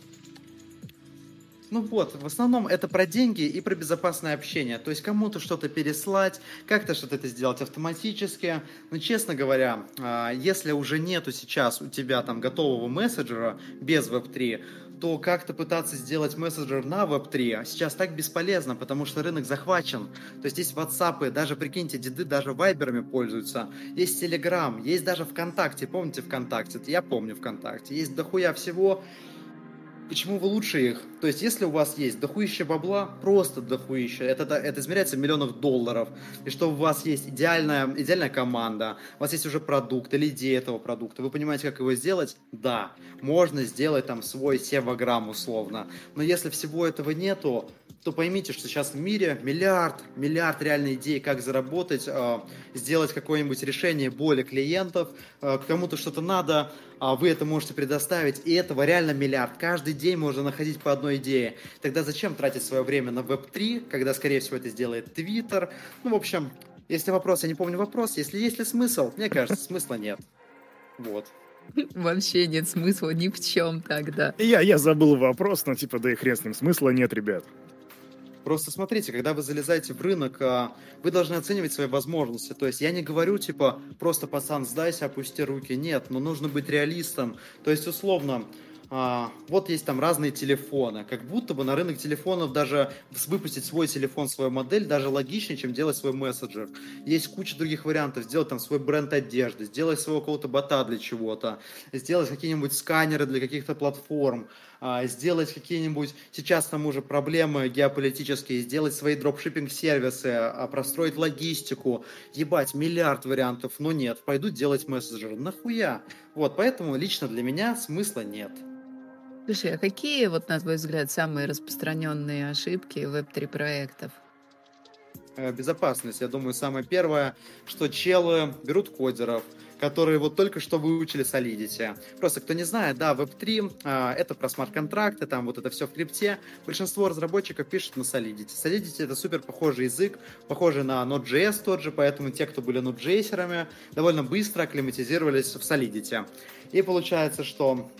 Ну вот, в основном это про деньги и про безопасное общение. То есть кому-то что-то переслать, как-то что-то это сделать автоматически. Но, честно говоря, если уже нету сейчас у тебя там готового мессенджера без веб три, то как-то пытаться сделать мессенджер на веб три сейчас так бесполезно, потому что рынок захвачен. То есть есть WhatsApp, даже, прикиньте, деды даже вайберами пользуются. Есть Telegram, есть даже ВКонтакте. Помните ВКонтакте? Я помню ВКонтакте. Есть дохуя всего. Почему вы лучше их? То есть, если у вас есть дохуище бабла, просто дохуище, это, это измеряется в миллионах долларов, и что у вас есть идеальная, идеальная команда, у вас есть уже продукт или идея этого продукта, вы понимаете, как его сделать? Да, можно сделать там свой севограмм условно, но если всего этого нету, то поймите, что сейчас в мире миллиард, миллиард реальных идей, как заработать, э, сделать какое-нибудь решение боли клиентов, э, кому-то что-то надо, а вы это можете предоставить, и этого реально миллиард. Каждый день можно находить по одной идее. Тогда зачем тратить свое время на веб три, когда, скорее всего, это сделает Twitter? Ну, в общем, если вопрос, я не помню вопрос, если есть ли смысл, мне кажется, смысла нет. Вот. Вообще нет смысла ни в чем тогда. Я, я забыл вопрос, но типа, да и хрен с ним, смысла нет, ребят. Просто смотрите, когда вы залезаете в рынок, вы должны оценивать свои возможности. То есть я не говорю, типа, просто, пацан, сдайся, опусти руки. Нет, но нужно быть реалистом. То есть, условно, вот есть там разные телефоны. Как будто бы на рынок телефонов даже выпустить свой телефон, свою модель даже логичнее, чем делать свой мессенджер. Есть куча других вариантов. Сделать там свой бренд одежды, сделать своего какого-то бота для чего-то, сделать какие-нибудь сканеры для каких-то платформ, сделать какие-нибудь, сейчас там уже проблемы геополитические, сделать свои дропшиппинг-сервисы, простроить логистику, ебать, миллиард вариантов, но нет, пойду делать мессенджер, нахуя? Вот, поэтому лично для меня смысла нет. Слушай, а какие, вот на твой взгляд, самые распространенные ошибки веб три проектов? Безопасность, я думаю, самое первое, что челы берут кодеров, которые вот только что выучили Solidity. Просто, кто не знает, да, веб три, а, это про смарт-контракты, там вот это все в крипте. Большинство разработчиков пишут на Solidity. Solidity — это супер похожий язык, похожий на Node.js тот же, поэтому те, кто были Node.js-ерами, довольно быстро акклиматизировались в Solidity. И получается, что...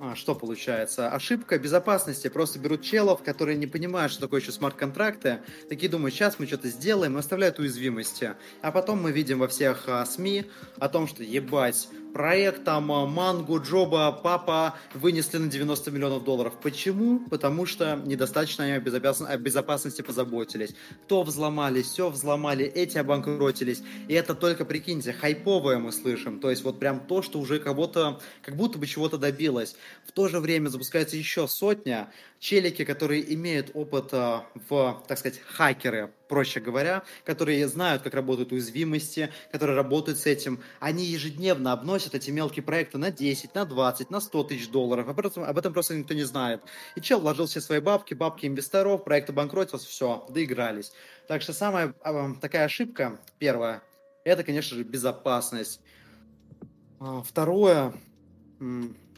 А, что получается? Ошибка безопасности. Просто берут челов, которые не понимают, что такое еще смарт-контракты. Такие думают, сейчас мы что-то сделаем и оставляют уязвимости. А потом мы видим во всех а, СМИ о том, что ебать, проект там Манго, Джоба, Папа вынесли на девяносто миллионов долларов. Почему? Потому что недостаточно они о безопасности позаботились. То взломали, все взломали, эти обанкротились. И это только, прикиньте, хайповое мы слышим. То есть вот прям то, что уже кого-то, как будто бы чего-то добилось. В то же время запускается еще сотня челики, которые имеют опыт а, в, так сказать, хакеры, проще говоря, которые знают, как работают уязвимости, которые работают с этим. Они ежедневно обносят эти мелкие проекты на десять, на двадцать, на сто тысяч долларов. Об этом, об этом просто никто не знает. И чел вложил все свои бабки, бабки инвесторов, проект обанкротился, все, доигрались. Так что самая а, такая ошибка, первая, это, конечно же, безопасность. А, второе...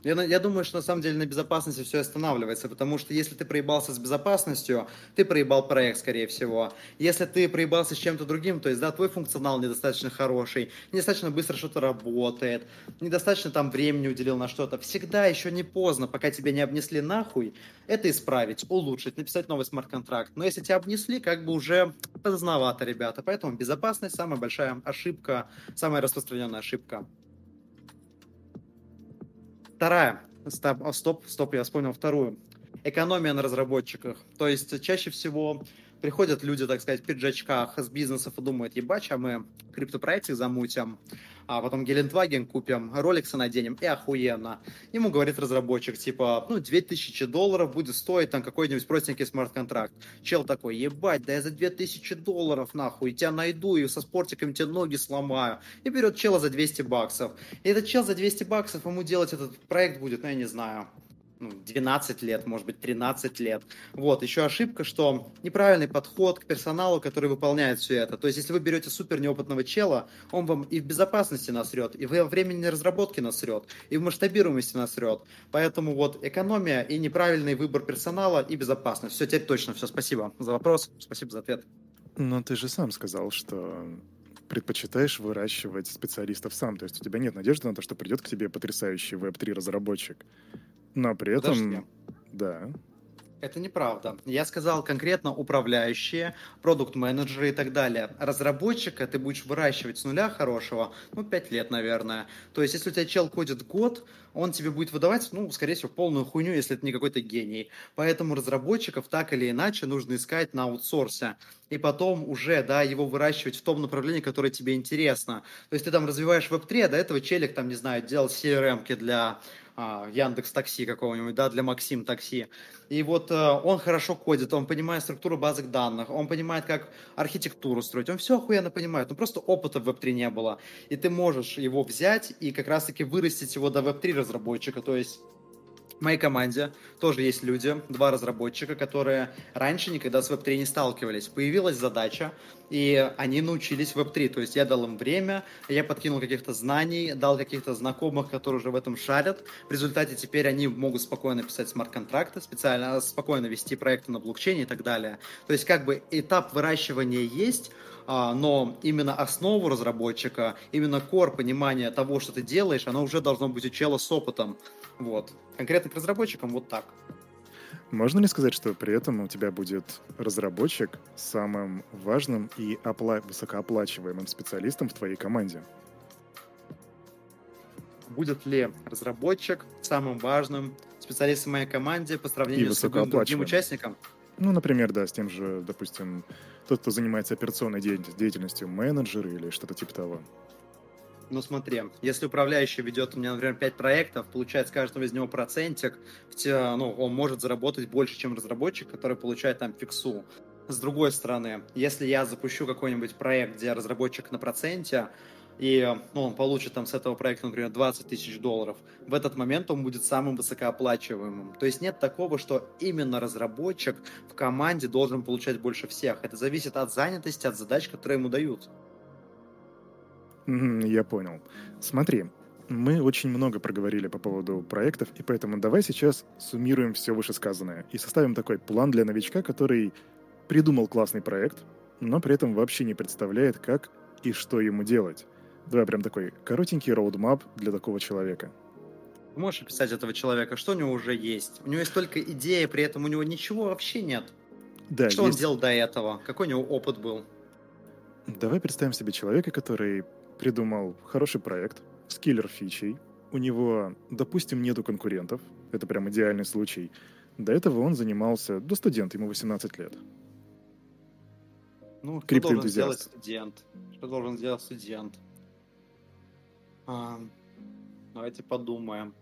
Я, я думаю, что на самом деле на безопасности все останавливается, потому что если ты проебался с безопасностью, ты проебал проект, скорее всего. Если ты проебался с чем-то другим, то есть, да, твой функционал недостаточно хороший, недостаточно быстро что-то работает, недостаточно там времени уделил на что-то, всегда еще не поздно, пока тебя не обнесли нахуй, это исправить, улучшить, написать новый смарт-контракт. Но если тебя обнесли, как бы уже поздновато, ребята. Поэтому безопасность – самая большая ошибка, самая распространенная ошибка. Вторая. Стоп, стоп, стоп, я вспомнил вторую. Экономия на разработчиках. То есть чаще всего приходят люди, так сказать, в пиджачках с бизнесов и думают, ебать, а мы криптопроектик замутим, а потом Гелендваген купим, роликсы наденем, и охуенно. Ему говорит разработчик, типа, ну, две тысячи долларов будет стоить там какой-нибудь простенький смарт-контракт. Чел такой, ебать, да я за две тысячи долларов, нахуй, тебя найду и со спортиком тебе ноги сломаю. И берет чела за двести баксов. И этот чел за двести баксов, ему делать этот проект будет, ну, я не знаю, двенадцать лет, может быть, тринадцать лет. Вот, еще ошибка, что неправильный подход к персоналу, который выполняет все это. То есть, если вы берете супер неопытного чела, он вам и в безопасности насрет, и во времени разработки насрет, и в масштабируемости насрет. Поэтому вот экономия и неправильный выбор персонала и безопасность. Все, теперь точно все. Спасибо за вопрос, спасибо за ответ. Но ты же сам сказал, что предпочитаешь выращивать специалистов сам. То есть, у тебя нет надежды на то, что придет к тебе потрясающий веб три разработчик. Но при этом... Подожди. Да. Это неправда. Я сказал конкретно управляющие, продукт-менеджеры и так далее. Разработчика ты будешь выращивать с нуля хорошего, ну, пять лет, наверное. То есть, если у тебя чел ходит год, он тебе будет выдавать, ну, скорее всего, полную хуйню, если это не какой-то гений. Поэтому разработчиков так или иначе нужно искать на аутсорсе. И потом уже, да, его выращивать в том направлении, которое тебе интересно. То есть, ты там развиваешь веб три, а до этого челик, там, не знаю, делал си эр эм-ки для... Яндекс такси какого-нибудь, да, для Максим такси. И вот э, он хорошо кодит, он понимает структуру базок данных, он понимает, как архитектуру строить, он все охуенно понимает, но просто опыта в веб три не было. И ты можешь его взять и как раз-таки вырастить его до веб три разработчика, то есть... В моей команде тоже есть люди, два разработчика, которые раньше никогда с веб три не сталкивались. Появилась задача, и они научились веб три. То есть я дал им время, я подкинул каких-то знаний, дал каких-то знакомых, которые уже в этом шарят. В результате теперь они могут спокойно писать смарт-контракты, специально спокойно вести проекты на блокчейне и так далее. То есть как бы этап выращивания есть, но именно основу разработчика, именно core понимание того, что ты делаешь, оно уже должно быть у чела с опытом. Вот. Конкретно к разработчикам вот так. Можно ли сказать, что при этом у тебя будет разработчик самым важным и опла- высокооплачиваемым специалистом в твоей команде? Будет ли разработчик самым важным специалистом в моей команде по сравнению с любым другим участником? Ну, например, да, с тем же, допустим, тот, кто занимается операционной деятельностью, менеджер или что-то типа того. Ну, смотри, если управляющий ведет у меня, например, пять проектов, получает с каждого из него процентик, ну, он может заработать больше, чем разработчик, который получает там фиксу. С другой стороны, если я запущу какой-нибудь проект, где разработчик на проценте, и ну, он получит там с этого проекта, например, двадцать тысяч долларов, в этот момент он будет самым высокооплачиваемым. То есть нет такого, что именно разработчик в команде должен получать больше всех. Это зависит от занятости, от задач, которые ему дают. Я понял. Смотри, мы очень много проговорили по поводу проектов, и поэтому давай сейчас суммируем все вышесказанное и составим такой план для новичка, который придумал классный проект, но при этом вообще не представляет, как и что ему делать. Давай прям такой коротенький роудмап для такого человека. Ты можешь описать этого человека, что у него уже есть? У него есть только идея, при этом у него ничего вообще нет. Да, что есть. Он делал до этого? Какой у него опыт был? Давай представим себе человека, который... придумал хороший проект с киллер-фичей. У него, допустим, нету конкурентов. Это прям идеальный случай. До этого он занимался... Да, студент, ему восемнадцать лет. Ну, что должен сделать студент? Что должен сделать студент? А, давайте подумаем.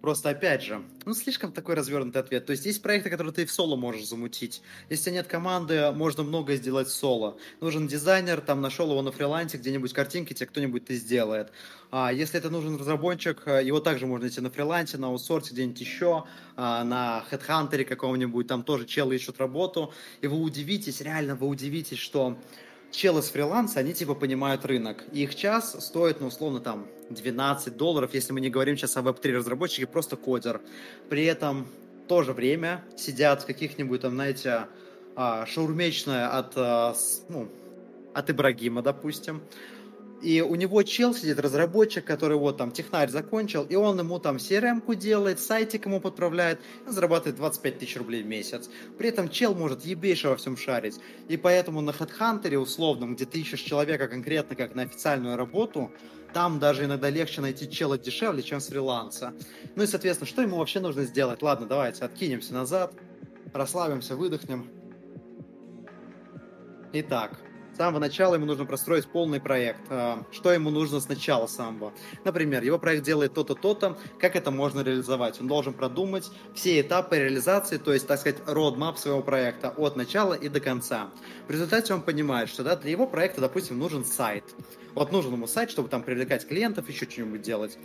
Просто, опять же, ну, слишком такой развернутый ответ. То есть, есть проекты, которые ты в соло можешь замутить. Если нет команды, можно многое сделать соло. Нужен дизайнер, там, нашел его на фрилансе, где-нибудь картинки тебе кто-нибудь ты сделает. А если это нужен разработчик, его также можно идти на фрилансе, на аутсорсе, где-нибудь еще, на хедхантере каком-нибудь, там тоже челы ищут работу. И вы удивитесь, реально вы удивитесь, что... челы с фриланса, они типа понимают рынок. Их час стоит, ну, условно, там, двенадцать долларов, если мы не говорим сейчас о веб три разработчике, просто кодер. При этом в то же время сидят в каких-нибудь, там, знаете, шаурмечная от, ну, от Ибрагима, допустим. И у него чел сидит, разработчик, который вот там технарь закончил, и он ему там си эр эм-ку делает, сайтик ему подправляет, зарабатывает двадцать пять тысяч рублей в месяц. При этом чел может ебейше во всем шарить. И поэтому на HeadHunter условном, где ты ищешь человека конкретно как на официальную работу, там даже иногда легче найти чела дешевле, чем с фриланса. Ну и, соответственно, что ему вообще нужно сделать? Ладно, давайте откинемся назад, расслабимся, выдохнем. Итак. С самого начала ему нужно простроить полный проект. Что ему нужно с начала самого? Например, его проект делает то-то, то-то. Как это можно реализовать? Он должен продумать все этапы реализации, то есть, так сказать, roadmap своего проекта от начала и до конца. В результате он понимает, что да, для его проекта, допустим, нужен сайт. Вот нужен ему сайт, чтобы там привлекать клиентов, еще что-нибудь делать.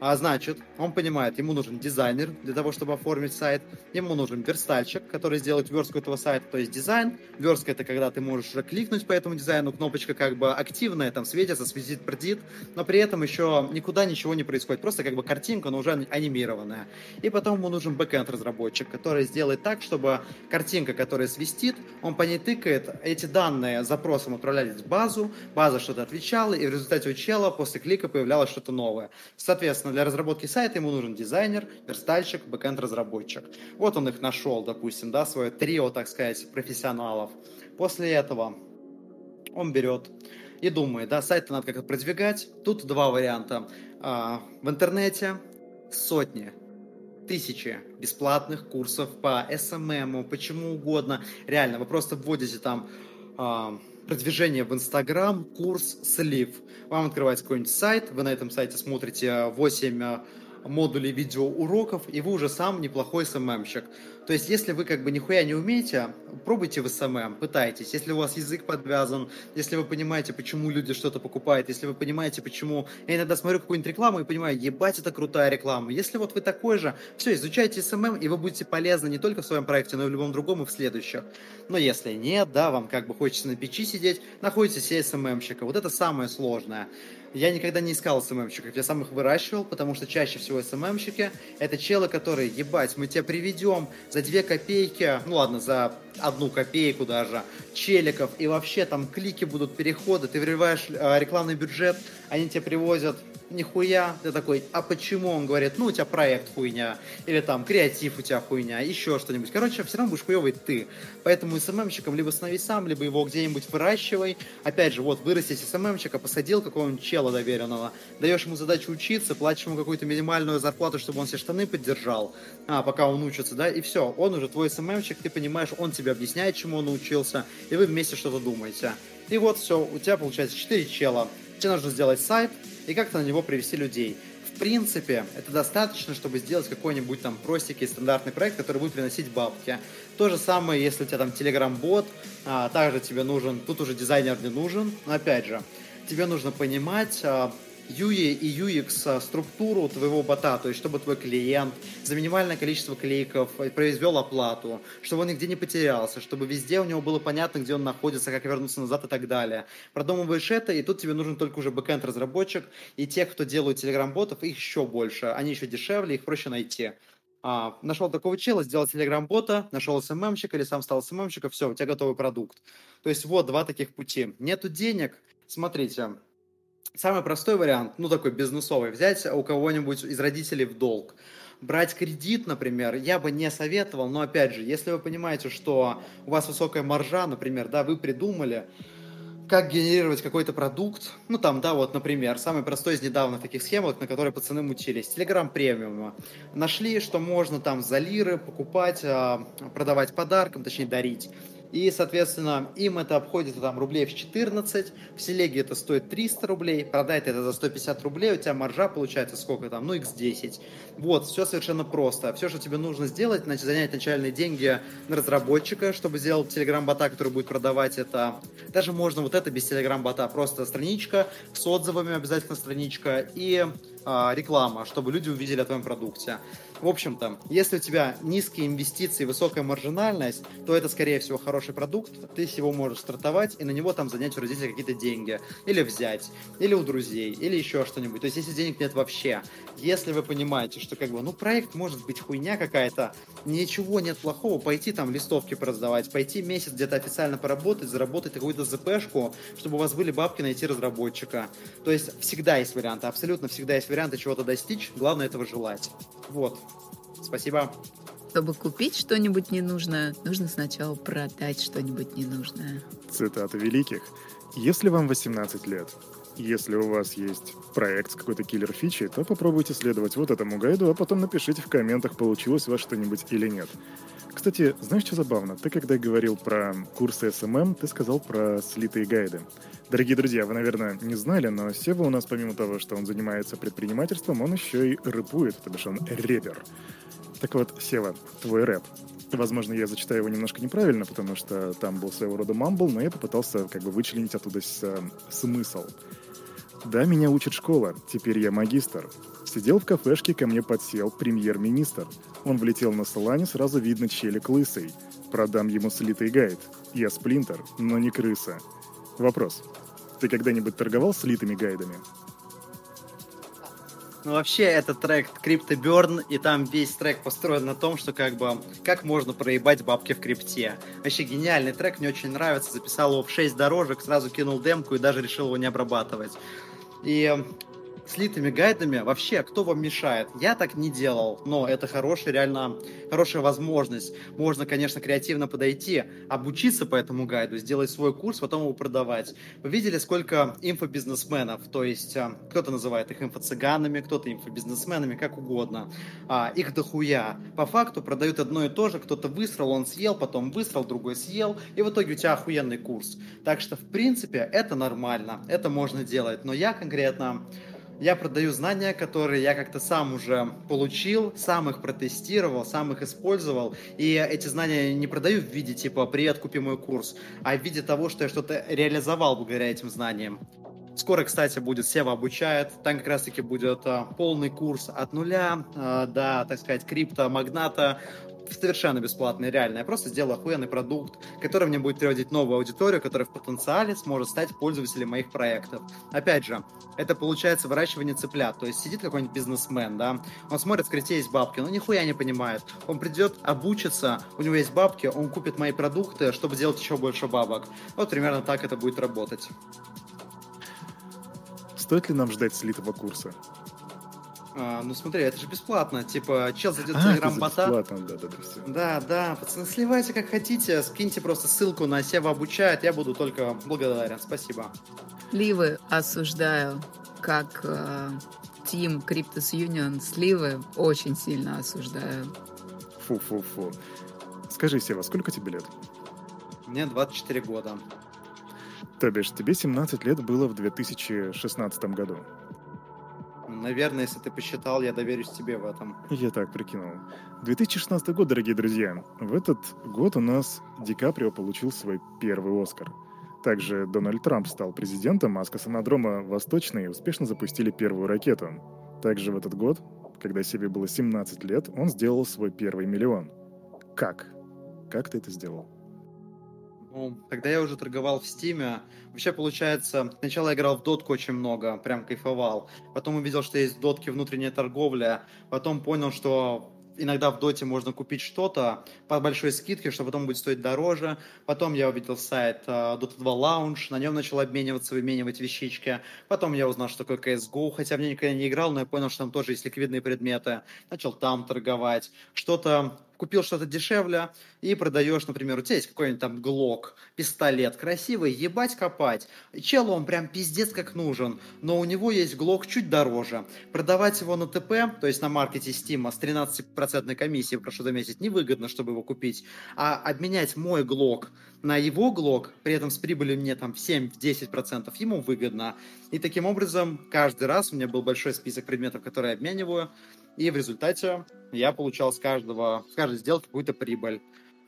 А значит, он понимает, ему нужен дизайнер для того, чтобы оформить сайт. Ему нужен верстальщик, который сделает верстку этого сайта, то есть дизайн. Верстка — это когда ты можешь уже кликнуть по этому дизайну, кнопочка как бы активная, там светится, светит, пердит, но при этом еще никуда ничего не происходит, просто как бы картинка, но уже анимированная. И потом ему нужен бэкэнд-разработчик, который сделает так, чтобы картинка, которая свистит, он по ней тыкает, эти данные запросом отправлялись в базу, база что-то отвечала, и в результате у чела после клика появлялось что-то новое. Соответственно, для разработки сайта ему нужен дизайнер, верстальщик, бэкэнд-разработчик. Вот он их нашел, допустим, да, свое трио, так сказать, профессионалов. После этого он берет и думает, да, сайт надо как-то продвигать. Тут два варианта. А, в интернете сотни, тысячи бесплатных курсов по эс эм эм, почему угодно. Реально, вы просто вводите там а, продвижение в Инстаграм, курс, слив. Вам открывается какой-нибудь сайт, вы на этом сайте смотрите восемь модулей видеоуроков, и вы уже сам неплохой эс эм эм-щик. То есть, если вы как бы нихуя не умеете, пробуйте в эс эм эм, пытайтесь. Если у вас язык подвязан, если вы понимаете, почему люди что-то покупают, если вы понимаете, почему... Я иногда смотрю какую-нибудь рекламу и понимаю, ебать, это крутая реклама. Если вот вы такой же, все, изучайте эс эм эм, и вы будете полезны не только в своем проекте, но и в любом другом, и в следующих. Но если нет, да, вам как бы хочется на печи сидеть, находите себе эс эм эм-щика. Вот это самое сложное. Я никогда не искал эс эм эм-щиков, я сам их выращивал, потому что чаще всего эс эм эм-щики — это челы, которые, ебать, мы тебя приведем за две копейки, ну ладно, за одну копейку даже, челиков, и вообще там клики будут, переходы, ты врываешь э, рекламный бюджет, они тебе привозят нихуя, ты такой, а почему? Он говорит, ну у тебя проект хуйня, или там креатив у тебя хуйня, еще что-нибудь. Короче, все равно будешь хуевый ты. Поэтому эс эм эм-щиком либо становись сам, либо его где-нибудь выращивай. Опять же, вот вырастить эс эм эм-щика, посадил какого-нибудь чела доверенного, даешь ему задачу учиться, платишь ему какую-то минимальную зарплату, чтобы он все штаны поддержал, а, пока он учится, да, и все, он уже твой эс эм эм-щик, ты понимаешь, он тебе объясняет, чему он научился, и вы вместе что-то думаете. И вот все, у тебя получается четыре чела. Тебе нужно сделать сайт и как-то на него привести людей. В принципе, это достаточно, чтобы сделать какой-нибудь там простенький стандартный проект, который будет приносить бабки. То же самое, если у тебя там Telegram-бот, а, также тебе нужен, тут уже дизайнер не нужен, но опять же, тебе нужно понимать... А, ю ай и ю экс структуру твоего бота, то есть чтобы твой клиент за минимальное количество кликов произвел оплату, чтобы он нигде не потерялся, чтобы везде у него было понятно, где он находится, как вернуться назад и так далее. Продумываешь это, и тут тебе нужен только уже бэкэнд-разработчик, и тех, кто делают телеграм-ботов, их еще больше, они еще дешевле, их проще найти. А, нашел такого чела, сделал телеграм-бота, нашел эс эм эм-щика или сам стал эс эм эм-щиком, все, у тебя готовый продукт. То есть вот два таких пути. Нету денег, смотрите. Самый простой вариант, ну такой бизнесовый, взять у кого-нибудь из родителей в долг. Брать кредит, например, я бы не советовал, но опять же, если вы понимаете, что у вас высокая маржа, например, да, вы придумали, как генерировать какой-то продукт, ну там, да, вот, например, самый простой из недавних таких схем, вот, на которой пацаны мучились, Telegram премиума. Нашли, что можно там за лиры покупать, продавать подарком, точнее дарить. И, соответственно, им это обходится там рублей в четырнадцать, в Селеге это стоит триста рублей, продай ты это за сто пятьдесят рублей, у тебя маржа получается сколько там, ну, икс десять. Вот, все совершенно просто. Все, что тебе нужно сделать, значит, занять начальные деньги на разработчика, чтобы сделал телеграм-бота, который будет продавать это. Даже можно вот это без телеграм-бота, просто страничка с отзывами, обязательно страничка и... реклама, чтобы люди увидели о твоем продукте. В общем-то, если у тебя низкие инвестиции, высокая маржинальность, то это, скорее всего, хороший продукт. Ты с него можешь стартовать и на него там занять у родителей какие-то деньги. Или взять, или у друзей, или еще что-нибудь. То есть, если денег нет вообще, если вы понимаете, что как бы, ну, проект может быть хуйня какая-то, ничего нет плохого, пойти там листовки продавать, пойти месяц где-то официально поработать, заработать какую-то зэпэшку, чтобы у вас были бабки найти разработчика. То есть, всегда есть варианты, абсолютно всегда есть варианты чего-то достичь, главное этого желать. Вот. Спасибо. Чтобы купить что-нибудь ненужное, нужно сначала продать что-нибудь ненужное. Цитата великих. Если вам восемнадцать лет, если у вас есть проект с какой-то киллер-фичей, то попробуйте следовать вот этому гайду, а потом напишите в комментах, получилось у вас что-нибудь или нет. Кстати, знаешь, что забавно? Ты, когда говорил про курсы эс эм эм, ты сказал про слитые гайды. Дорогие друзья, вы, наверное, не знали, но Сева у нас, помимо того, что он занимается предпринимательством, он еще и рэпует, то бишь он рэпер. Так вот, Сева, твой рэп. Возможно, я зачитаю его немножко неправильно, потому что там был своего рода мамбл, но я попытался как бы вычленить оттуда с, смысл. «Да, меня учит школа, теперь я магистр. Сидел в кафешке, ко мне подсел премьер-министр. Он влетел на Солане, сразу видно челик лысый. Продам ему слитый гайд. Я сплинтер, но не крыса». Вопрос. Ты когда-нибудь торговал слитыми гайдами? Ну, вообще, этот трек «Крипто Бёрн», и там весь трек построен на том, что как бы, как можно проебать бабки в крипте. Вообще, гениальный трек, мне очень нравится. Записал его в шесть дорожек, сразу кинул демку и даже решил его не обрабатывать. И... слитыми гайдами вообще кто вам мешает? Я так не делал, но это хорошая, реально хорошая возможность. Можно, конечно, креативно подойти, обучиться по этому гайду, сделать свой курс, потом его продавать. Вы видели, сколько инфобизнесменов, то есть кто-то называет их инфо-цыганами, кто-то инфобизнесменами, как угодно. А, их дохуя. По факту продают одно и то же, кто-то высрал, он съел, потом высрал, другой съел, и в итоге у тебя охуенный курс. Так что, в принципе, это нормально, это можно делать, но я конкретно... Я продаю знания, которые я как-то сам уже получил, сам их протестировал, сам их использовал. И эти знания не продаю в виде типа «привет, купи мой курс», а в виде того, что я что-то реализовал благодаря этим знаниям. Скоро, кстати, будет «Сева обучает». Там как раз-таки будет а, полный курс от нуля а, до, так сказать, крипто-магната. Совершенно бесплатный, реально. Я просто сделаю охуенный продукт, который мне будет приводить новую аудиторию, которая в потенциале сможет стать пользователем моих проектов. Опять же, это получается выращивание цыплят. То есть сидит какой-нибудь бизнесмен, да, он смотрит, в крипте есть бабки, но нихуя не понимает. Он придет, обучится, у него есть бабки, он купит мои продукты, чтобы делать еще больше бабок. Вот примерно так это будет работать. Стоит ли нам ждать слитого курса? А, ну смотри, это же бесплатно. Типа, чел зайдет в Телеграм-бота. Да, да, пацаны, сливайте как хотите. Скиньте просто ссылку на Сева обучает. Я буду только благодарен. Спасибо. Сливы осуждаю. Как э, Team Криптос Юнион сливы очень сильно осуждаю. Фу-фу-фу. Скажи, Сева, сколько тебе лет? Мне двадцать четыре года. То бишь, тебе семнадцать лет было в две тысячи шестнадцатом году. Наверное, если ты посчитал, я доверюсь тебе в этом. Я так прикинул. две тысячи шестнадцатый год, дорогие друзья. В этот год у нас Ди Каприо получил свой первый «Оскар». Также Дональд Трамп стал президентом, а с космодрома «Восточный» успешно запустили первую ракету. Также в этот год, когда Севе было семнадцать лет, он сделал свой первый миллион. Как? Как ты это сделал? Ну, тогда я уже торговал в Стиме. Вообще, получается, сначала я играл в дотку очень много, прям кайфовал. Потом увидел, что есть в дотке внутренняя торговля. Потом понял, что иногда в доте можно купить что-то по большой скидке, что потом будет стоить дороже. Потом я увидел сайт uh, Dota два Lounge, на нем начал обмениваться, выменивать вещички. Потом я узнал, что такое си эс го, хотя в нем никогда не играл, но я понял, что там тоже есть ликвидные предметы. Начал там торговать. Что-то... Купил что-то дешевле и продаешь, например, у тебя есть какой-нибудь там глок, пистолет, красивый, ебать копать. Челу он прям пиздец как нужен, но у него есть глок чуть дороже. Продавать его на ТП, то есть на маркете Стима с тринадцать процентов комиссией, прошу заметить, невыгодно, чтобы его купить, а обменять мой глок на его глок, при этом с прибылью мне там в семь-десять процентов, ему выгодно. И таким образом каждый раз у меня был большой список предметов, которые я обмениваю, и в результате я получал с каждого, с каждой сделки какую-то прибыль.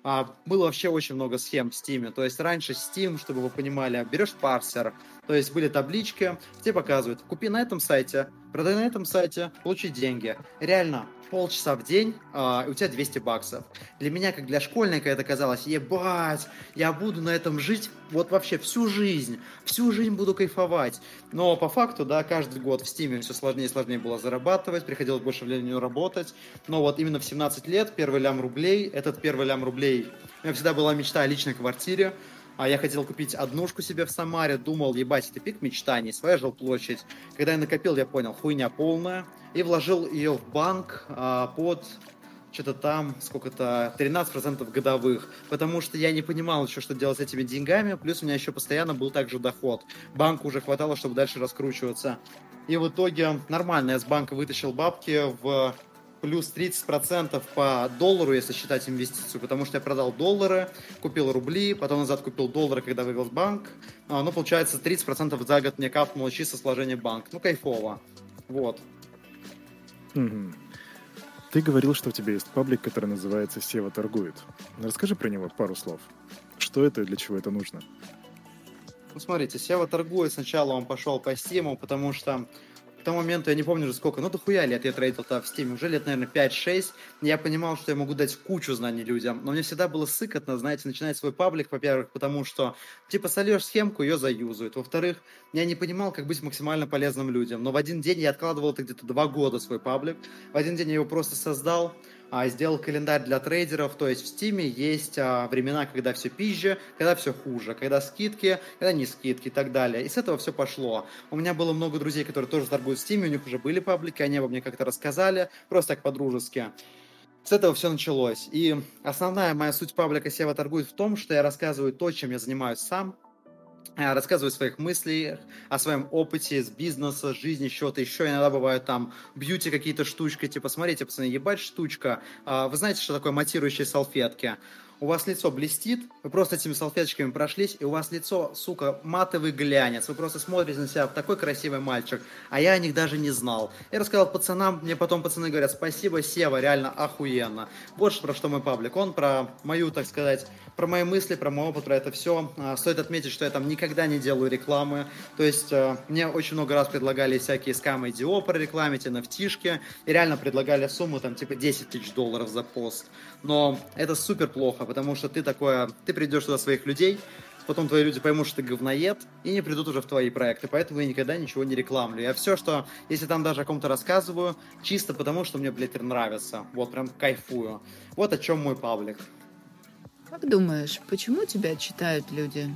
А, было вообще очень много схем в Steam. То есть раньше Steam, чтобы вы понимали, берешь парсер, то есть были таблички, тебе показывают, купи на этом сайте, продай на этом сайте, получи деньги. Реально, полчаса в день, э, у тебя двести баксов. Для меня, как для школьника, это казалось, ебать, я буду на этом жить вот вообще всю жизнь, всю жизнь буду кайфовать. Но по факту, да, каждый год в Steam все сложнее и сложнее было зарабатывать, приходилось больше времени работать. Но вот именно в семнадцать лет первый лям рублей, этот первый лям рублей, у меня всегда была мечта о личной квартире. А я хотел купить однушку себе в Самаре, думал, ебать, это пик мечтаний, своя жилплощадь. Когда я накопил, я понял, хуйня полная, и вложил ее в банк а, под что-то там, сколько-то, тринадцать процентов годовых, потому что я не понимал еще, что делать с этими деньгами, плюс у меня еще постоянно был также доход. Банку уже хватало, чтобы дальше раскручиваться. И в итоге нормально, я с банка вытащил бабки в... плюс тридцать процентов по доллару, если считать инвестицию, потому что я продал доллары, купил рубли, потом назад купил доллары, когда вывел банк. А, ну, получается, тридцать процентов за год мне капнуло чисто сложение банк. Ну, кайфово. Вот. Mm-hmm. Ты говорил, что у тебя есть паблик, который называется «Сева торгует». Расскажи про него пару слов. Что это и для чего это нужно? Ну, смотрите, «Сева торгует» сначала он пошел по Steam, потому что к тому моменту, я не помню уже сколько, ну дохуя лет я трейдил-то в Steam, уже лет, наверное, пять-шесть, я понимал, что я могу дать кучу знаний людям, но мне всегда было сыкотно, знаете, начинать свой паблик, во-первых, потому что, типа, сольешь схемку, ее заюзают, во-вторых, я не понимал, как быть максимально полезным людям, но в один день я откладывал это где-то два года свой паблик, в один день я его просто создал, а, сделал календарь для трейдеров, то есть в Стиме есть а, времена, когда все пизже, когда все хуже, когда скидки, когда не скидки и так далее. И с этого все пошло. У меня было много друзей, которые тоже торгуют в Стиме, у них уже были паблики, они обо мне как-то рассказали, просто так по-дружески. С этого все началось. И основная моя суть паблика «Сева торгует» в том, что я рассказываю то, чем я занимаюсь сам, рассказываю о своих мыслях, о своем опыте с бизнеса, жизни, чего-то еще. Иногда бывают там бьюти какие-то штучки, типа, смотрите, пацаны, ебать штучка. Вы знаете, что такое матирующие салфетки? У вас лицо блестит, вы просто этими салфеточками прошлись, и у вас лицо, сука, матовый глянец. Вы просто смотрите на себя, такой красивый мальчик, а я о них даже не знал. Я рассказал пацанам, мне потом пацаны говорят, спасибо, Сева, реально охуенно. Вот про что мой паблик, он про мою, так сказать, про мои мысли, про мой опыт, про это все. Стоит отметить, что я там никогда не делаю рекламы, то есть мне очень много раз предлагали всякие скамы ай ди о прорекламить, эн эф ти-шки, и реально предлагали сумму, там, типа, десять тысяч долларов за пост. Но это супер плохо, потому что ты такое, ты придешь туда своих людей, потом твои люди поймут, что ты говноед, и не придут уже в твои проекты, поэтому я никогда ничего не рекламлю. Я все, что, если там даже о ком-то рассказываю, чисто потому, что мне, блядь, нравится, вот прям кайфую. Вот о чем мой паблик. Как думаешь, почему тебя читают люди?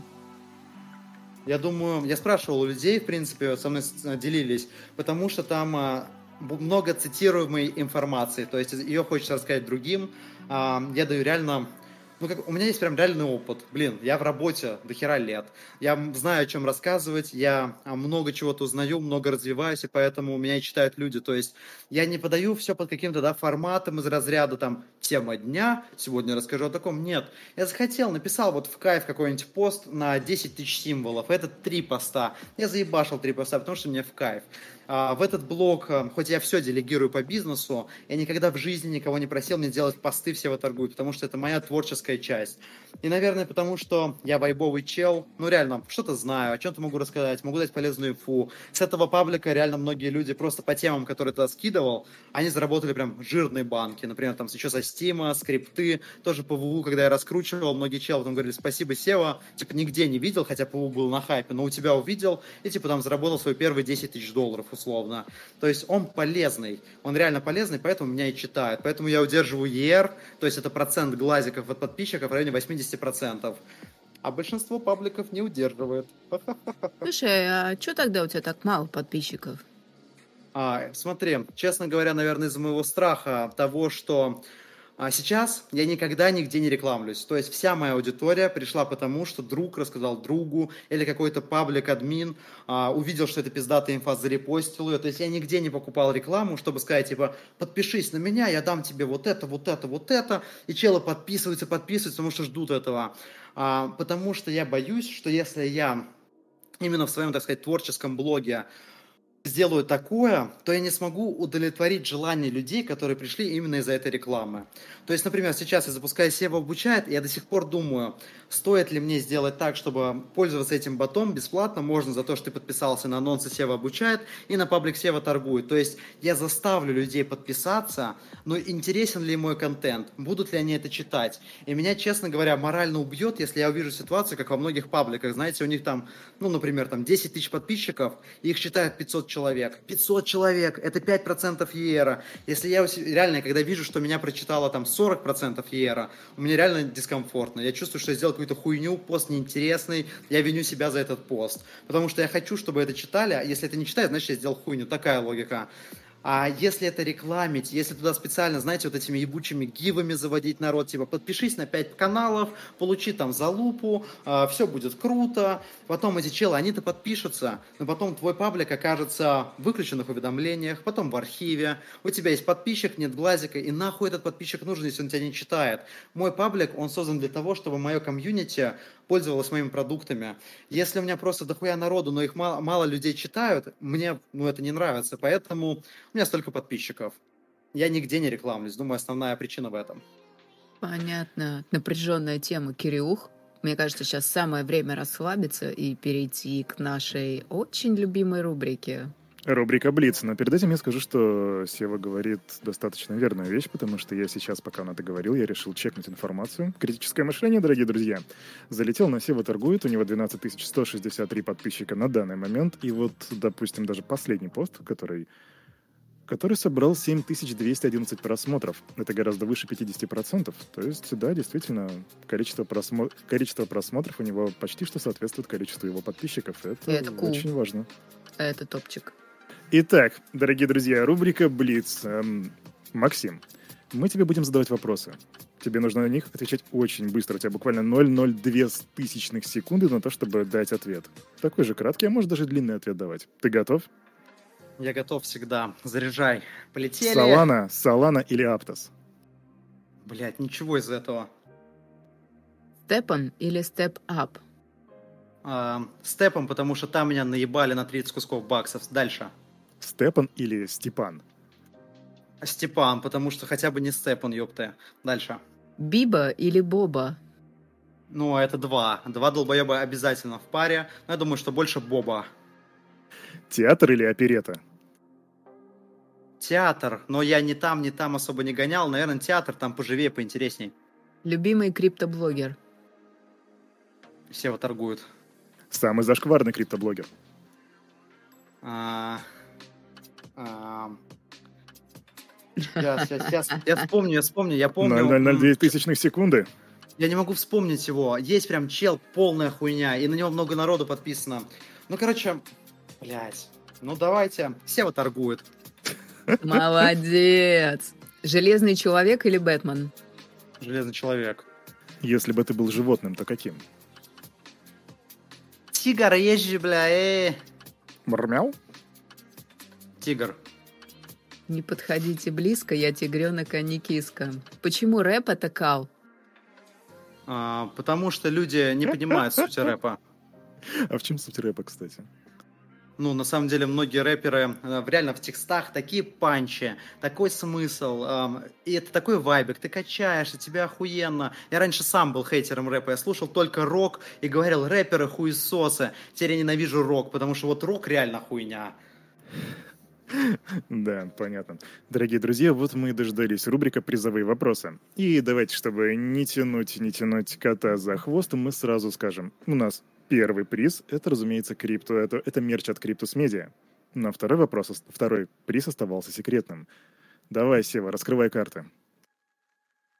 Я думаю, я спрашивал у людей, в принципе, со мной делились, потому что там много цитируемой информации, то есть ее хочется рассказать другим, я даю реально... Ну, как, у меня есть прям реальный опыт. Блин, я в работе до хера лет. Я знаю, о чем рассказывать, я много чего-то узнаю, много развиваюсь, и поэтому меня и читают люди. То есть я не подаю все под каким-то, да, форматом из разряда, там, тема дня, сегодня расскажу о таком. Нет. Я захотел, написал вот в кайф какой-нибудь пост на десять тысяч символов. Это три поста. Я заебашил три поста, потому что мне в кайф. В этот блог, хоть я все делегирую по бизнесу, я никогда в жизни никого не просил мне делать посты «Сева торгует», потому что это моя творческая часть. И, наверное, потому что я вайбовый чел, ну, реально, что-то знаю, о чем-то могу рассказать, могу дать полезную инфу. С этого паблика реально многие люди просто по темам, которые ты скидывал, они заработали прям жирные банки. Например, там еще со Стима, скрипты, тоже ПВУ, когда я раскручивал, многие челы потом говорили «Спасибо, Сева», типа, нигде не видел, хотя ПВУ был на хайпе, но у тебя увидел и, типа, там заработал свои первые десять тысяч долларов, условно. То есть он полезный, он реально полезный, поэтому меня и читают. Поэтому я удерживаю и эр, то есть это процент глазиков от подписчиков в районе восемьдесят процентов. А большинство пабликов не удерживает. Слушай, а что тогда у тебя так мало подписчиков? А, смотри, честно говоря, наверное, из-за моего страха того, что а сейчас я никогда нигде не рекламлюсь. То есть вся моя аудитория пришла потому, что друг рассказал другу или какой-то паблик-админ а, увидел, что это пиздатая инфа, зарепостил ее. То есть я нигде не покупал рекламу, чтобы сказать, типа, подпишись на меня, я дам тебе вот это, вот это, вот это. И челы подписываются, подписываются, потому что ждут этого. А, потому что я боюсь, что если я именно в своем, так сказать, творческом блоге сделаю такое, то я не смогу удовлетворить желания людей, которые пришли именно из-за этой рекламы. То есть, например, сейчас я запускаю Сева обучает, и я до сих пор думаю, стоит ли мне сделать так, чтобы пользоваться этим ботом бесплатно, можно за то, что ты подписался на анонсы Сева обучает и на паблик Сева торгует. То есть я заставлю людей подписаться, но интересен ли мой контент, будут ли они это читать. И меня, честно говоря, морально убьет, если я увижу ситуацию, как во многих пабликах. Знаете, у них там, ну, например, там десять тысяч подписчиков, их читают пятьсот человек. пятьсот человек, это пять процентов и эр а. Если я реально, когда вижу, что меня прочитало там сорок процентов и эр а, у меня реально дискомфортно. Я чувствую, что я сделал какую-то хуйню, пост неинтересный, я виню себя за этот пост. Потому что я хочу, чтобы это читали, а если это не читают, значит, я сделал хуйню. Такая логика. А если это рекламить, если туда специально, знаете, вот этими ебучими гивами заводить народ, типа подпишись на пять каналов, получи там залупу, э, все будет круто, потом эти челы, они-то подпишутся, но потом твой паблик окажется в выключенных уведомлениях, потом в архиве, у тебя есть подписчик, нет глазика, и нахуй этот подписчик нужен, если он тебя не читает. Мой паблик, он создан для того, чтобы мое комьюнити пользовалось моими продуктами. Если у меня просто дохуя народу, но их мало, мало людей читают, мне, ну, это не нравится, поэтому... У меня столько подписчиков. Я нигде не рекламлюсь. Думаю, основная причина в этом. Понятно. Напряженная тема, Кирюх. Мне кажется, сейчас самое время расслабиться и перейти к нашей очень любимой рубрике. Рубрика «Блиц». Но перед этим я скажу, что Сева говорит достаточно верную вещь, потому что я сейчас, пока он это говорил, я решил чекнуть информацию. Критическое мышление, дорогие друзья. Залетел на Сева торгует, у него двенадцать тысяч сто шестьдесят три подписчика на данный момент. И вот, допустим, даже последний пост, который... который собрал семь тысяч двести одиннадцать просмотров. Это гораздо выше пятьдесят процентов. То есть, да, действительно, количество, просмо... количество просмотров у него почти что соответствует количеству его подписчиков. Это, Это cool. Очень важно. Это топчик. Итак, дорогие друзья, рубрика «Блиц». Эм, Максим, мы тебе будем задавать вопросы. Тебе нужно на них отвечать очень быстро. У тебя буквально ноль целых ноль две тысячных секунды на то, чтобы дать ответ. Такой же краткий, а можешь даже длинный ответ давать. Ты готов? Я готов всегда. Заряжай. Полетели. Солана, Солана или Аптос? Блять, ничего из этого. Степом или степ-ап? А, степом, потому что там меня наебали на тридцать кусков баксов. Дальше. Степан или Степан? Степан, потому что хотя бы не Степан, ёпты. Дальше. Биба или Боба? Ну, это два. Два долбоеба обязательно в паре. Но я думаю, что больше Боба. Театр или оперетта? Театр, но я ни там, ни там особо не гонял. Наверное, театр, там поживее, поинтересней. Любимый криптоблогер? Сева торгует. Самый зашкварный криптоблогер? А... А... Сейчас, сейчас, сейчас. Я вспомню, я вспомню, я помню. ноль целых ноль две тысячных секунды? Я не могу вспомнить его. Есть прям чел, полная хуйня, и на него много народу подписано. Ну, короче... Блять, ну давайте, Сева торгует. Молодец. Железный человек или Бэтмен? Железный человек. Если бы ты был животным, то каким? Тигр, езжи, бля. Мурмяу? Тигр. Не подходите близко, я тигренок, а не киска. Почему рэп это кал? А, потому что люди не понимают суть рэпа. А в чем суть рэпа, кстати? Ну, на самом деле, многие рэперы э, реально в текстах такие панчи, такой смысл, э, и это такой вайбик, ты качаешь, и тебе охуенно. Я раньше сам был хейтером рэпа, я слушал только рок и говорил, рэперы хуесосы, теперь я ненавижу рок, потому что вот рок реально хуйня. Да, понятно. Дорогие друзья, вот мы и дождались рубрика «Призовые вопросы». И давайте, чтобы не тянуть, не тянуть кота за хвост, мы сразу скажем, у нас... Первый приз – это, разумеется, крипто, это, это мерч от Криптус Медиа. Но второй вопрос, второй приз оставался секретным. Давай, Сева, раскрывай карты.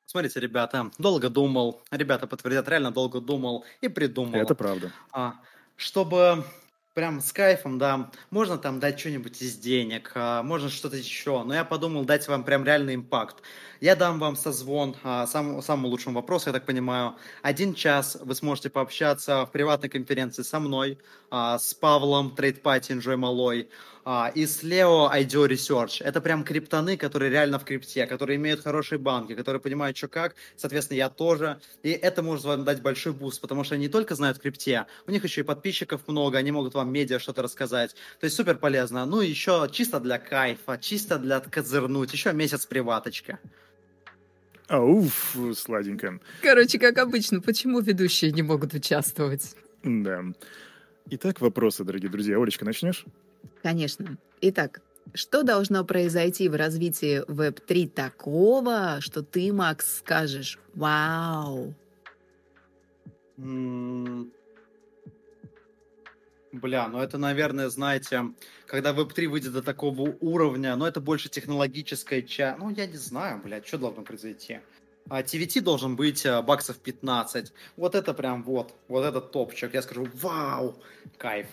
Смотрите, ребята, долго думал, ребята подтвердят, реально долго думал и придумал. Это правда. А, чтобы... Прям с кайфом, да. Можно там дать что-нибудь из денег, можно что-то еще. Но я подумал дать вам прям реальный импакт. Я дам вам созвон, сам, самому лучшему вопросу, я так понимаю. Один час вы сможете пообщаться в приватной конференции со мной, с Павлом, трейд-пати, Enjoy Малой. а, и слева ай ди о Research. Это прям криптоны, которые реально в крипте, которые имеют хорошие банки, которые понимают, что как. Соответственно, я тоже. И это может вам дать большой буст, потому что они не только знают в крипте, у них еще и подписчиков много, они могут вам медиа что-то рассказать. То есть супер полезно. Ну и еще чисто для кайфа, чисто для козырнуть. Еще месяц приваточка. А, уф, сладенько. Короче, как обычно, почему ведущие не могут участвовать? Да. Итак, вопросы, дорогие друзья. Олечка, начнешь? Конечно. Итак, что должно произойти в развитии веб три такого, что ты, Макс, скажешь «Вау»? М-м- Бля, ну это, наверное, знаете, когда веб три выйдет до такого уровня, но ну, это больше технологическая часть. Ну, я не знаю, блядь, что должно произойти. А ти ви ти должен быть баксов пятнадцать. Вот это прям вот, вот этот топчик. Я скажу, вау, кайф.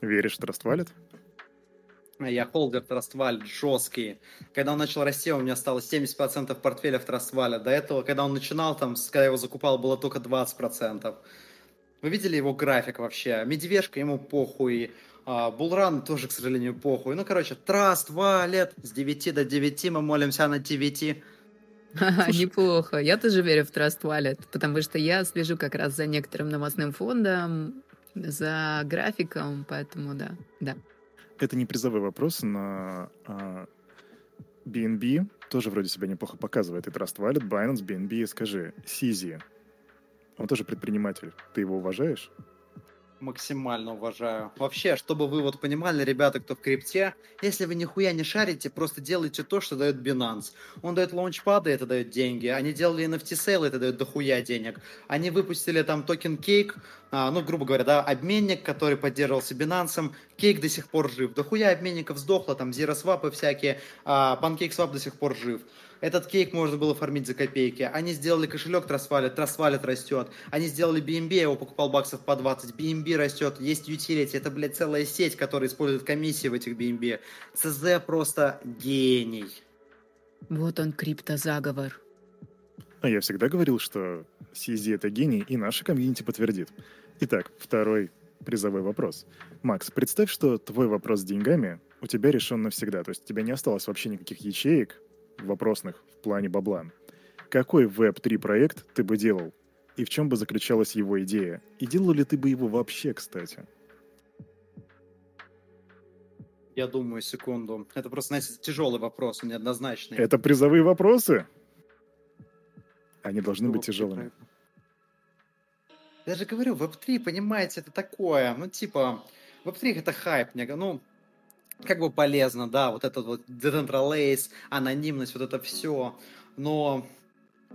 Веришь в Trust Wallet? Я холдер Trust Wallet жесткий. Когда он начал расти, у меня стало семьдесят процентов портфеля в Trust Wallet. До этого, когда он начинал, там, когда я его закупал, было только двадцать процентов. Вы видели его график вообще? Медвежка, ему похуй. Булран тоже, к сожалению, похуй. Ну, короче, Trust Wallet. С девяти до девяти мы молимся на ти ви ти. А, неплохо. Я тоже верю в Trust Wallet, потому что я слежу как раз за некоторым новостным фондом, за графиком, поэтому да. да. Это не призовой вопрос, но а, би эн би тоже вроде себя неплохо показывает. И Trust Wallet, Binance, би эн би, скажи, си зет. Он тоже предприниматель. Ты его уважаешь? Максимально уважаю. Вообще, чтобы вы вот понимали, ребята, кто в крипте, если вы нихуя не шарите, просто делайте то, что дает Binance. Он дает лаунчпады, это дает деньги. Они делали эн эф ти-сейлы, это дает дохуя денег. Они выпустили там токен Cake, а, ну, грубо говоря, да, обменник, который поддерживался Binance. Cake до сих пор жив. Дохуя обменников сдохло, там, зиросвапы всякие, а PancakeSwap до сих пор жив. Этот Cake можно было фармить за копейки. Они сделали кошелек Trust Wallet, Trust Wallet растет. Они сделали би эн би, я его покупал баксов по двадцать. би эн би растет, есть utility. Это, блядь, целая сеть, которая использует комиссии в этих би эн би. си зет просто гений. Вот он, криптозаговор. А я всегда говорил, что си зет это гений, и наша комьюнити подтвердит. Итак, второй призовой вопрос. Макс, представь, что твой вопрос с деньгами у тебя решен навсегда. То есть у тебя не осталось вообще никаких ячеек вопросных в плане бабла. Какой веб три проект ты бы делал? И в чем бы заключалась его идея? И делал ли ты бы его вообще, кстати? Я думаю, секунду. Это просто, знаете, тяжелый вопрос, неоднозначный. Это призовые вопросы? Они должны быть тяжелыми. Я же говорю, веб три, понимаете, это такое. Ну, типа, веб три это хайп. Ну, как бы полезно, да, вот этот вот decentralized, анонимность, вот это все, но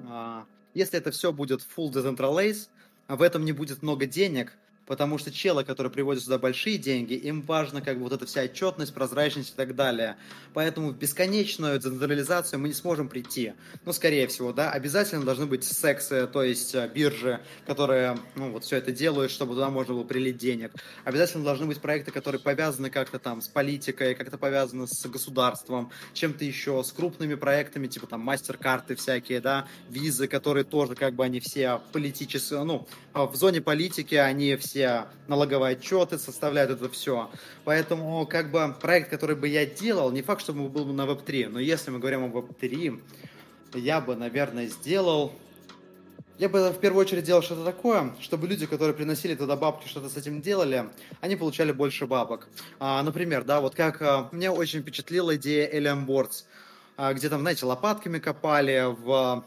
а, если это все будет full decentralized, в этом не будет много денег, потому что челы, которые приводят сюда большие деньги, им важно как бы вот эта вся отчетность, прозрачность и так далее, поэтому в бесконечную децентрализацию мы не сможем прийти, ну, скорее всего, да, обязательно должны быть сексы, то есть биржи, которые, ну, вот все это делают, чтобы туда можно было прилить денег, обязательно должны быть проекты, которые повязаны как-то там с политикой, как-то повязаны с государством, чем-то еще, с крупными проектами, типа там мастер-карты всякие, да, визы, которые тоже как бы они все политические, ну, в зоне политики они все налоговые отчеты составляют это все. Поэтому, как бы, проект, который бы я делал, не факт, чтобы он был бы на веб три, но если мы говорим о веб три, я бы, наверное, сделал... Я бы, в первую очередь, делал что-то такое, чтобы люди, которые приносили туда бабки, что-то с этим делали, они получали больше бабок. А, например, да, вот как... А, меня очень впечатлила идея эл эм Boards, а, где там, знаете, лопатками копали в...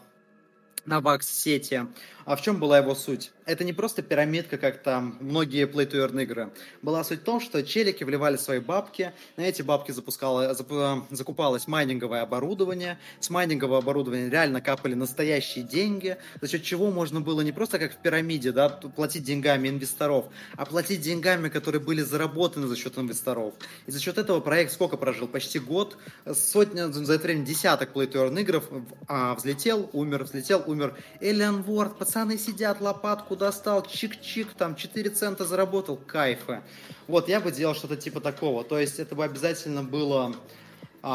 на вакс-сети. А в чем была его суть? Это не просто пирамидка, как там многие play-to-earn игры. Была суть в том, что челики вливали свои бабки, на эти бабки запускало, зап- закупалось майнинговое оборудование, с майнингового оборудования реально капали настоящие деньги, за счет чего можно было не просто как в пирамиде, да, платить деньгами инвесторов, а платить деньгами, которые были заработаны за счет инвесторов. И за счет этого проект сколько прожил? Почти год. Сотня, за это время десяток play-to-earn игр а, взлетел, умер, взлетел, умер. Alien World, пацаны сидят, лопатку достал, чик-чик, там четыре цента заработал, кайфы. Вот, я бы делал что-то типа такого. То есть это бы обязательно было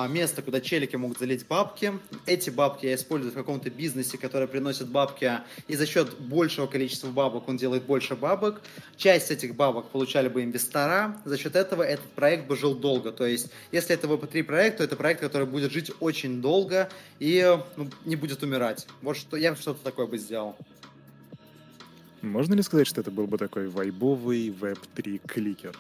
место, куда челики могут залить бабки. Эти бабки я использую в каком-то бизнесе, который приносит бабки, и за счет большего количества бабок он делает больше бабок. Часть этих бабок получали бы инвестора. За счет этого этот проект бы жил долго. То есть, если это ви пи три проект, то это проект, который будет жить очень долго и ну, не будет умирать. Вот что я что-то такое бы сделал. Можно ли сказать, что это был бы такой вайбовый веб три кликер?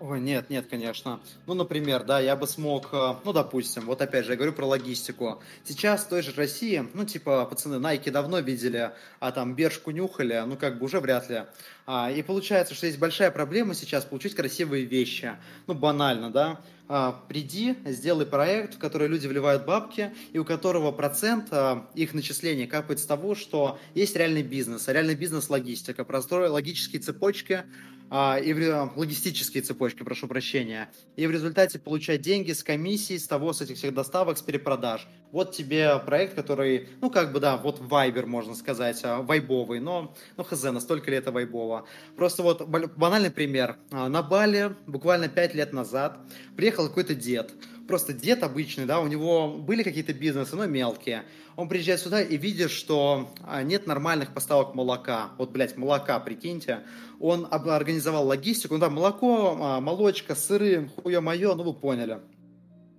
Ой, нет, нет, конечно. Ну, например, да, я бы смог, ну, допустим, вот опять же, я говорю про логистику. Сейчас в той же России, ну, типа, пацаны, Nike давно видели, а там бершку нюхали, ну, как бы уже вряд ли. А, и получается, что есть большая проблема сейчас получить красивые вещи. Ну, банально, да. А, приди, сделай проект, в который люди вливают бабки, и у которого процент а, их начисления капает с того, что есть реальный бизнес, а реальный бизнес – логистика, простроили логические цепочки, а, и в, логистические цепочки, прошу прощения, и в результате получать деньги с комиссий, с того, с этих всех доставок, с перепродаж. Вот тебе проект, который, ну как бы, да, вот вайбер, можно сказать, вайбовый, но, ну хз, настолько ли это вайбово. Просто вот банальный пример. На Бали буквально пять лет назад приехал какой-то дед. Просто дед обычный, да, у него были какие-то бизнесы, но мелкие. Он приезжает сюда и видит, что нет нормальных поставок молока. Вот, блядь, молока, прикиньте. Он организовал логистику, ну там молоко, молочка, сыры, хуё-моё, ну вы поняли.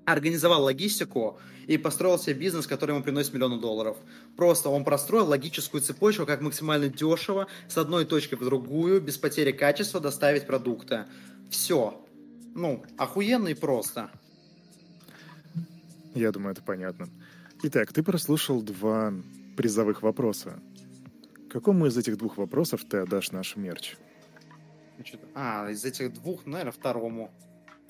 Организовал логистику и построил себе бизнес, который ему приносит миллионы долларов. Просто он простроил логическую цепочку, как максимально дешево, с одной точки в другую, без потери качества доставить продукты. Все. Ну, охуенно и просто. Я думаю, это понятно. Итак, ты прослушал два призовых вопроса. Какому из этих двух вопросов ты отдашь наш мерч? А, из этих двух, наверное, второму.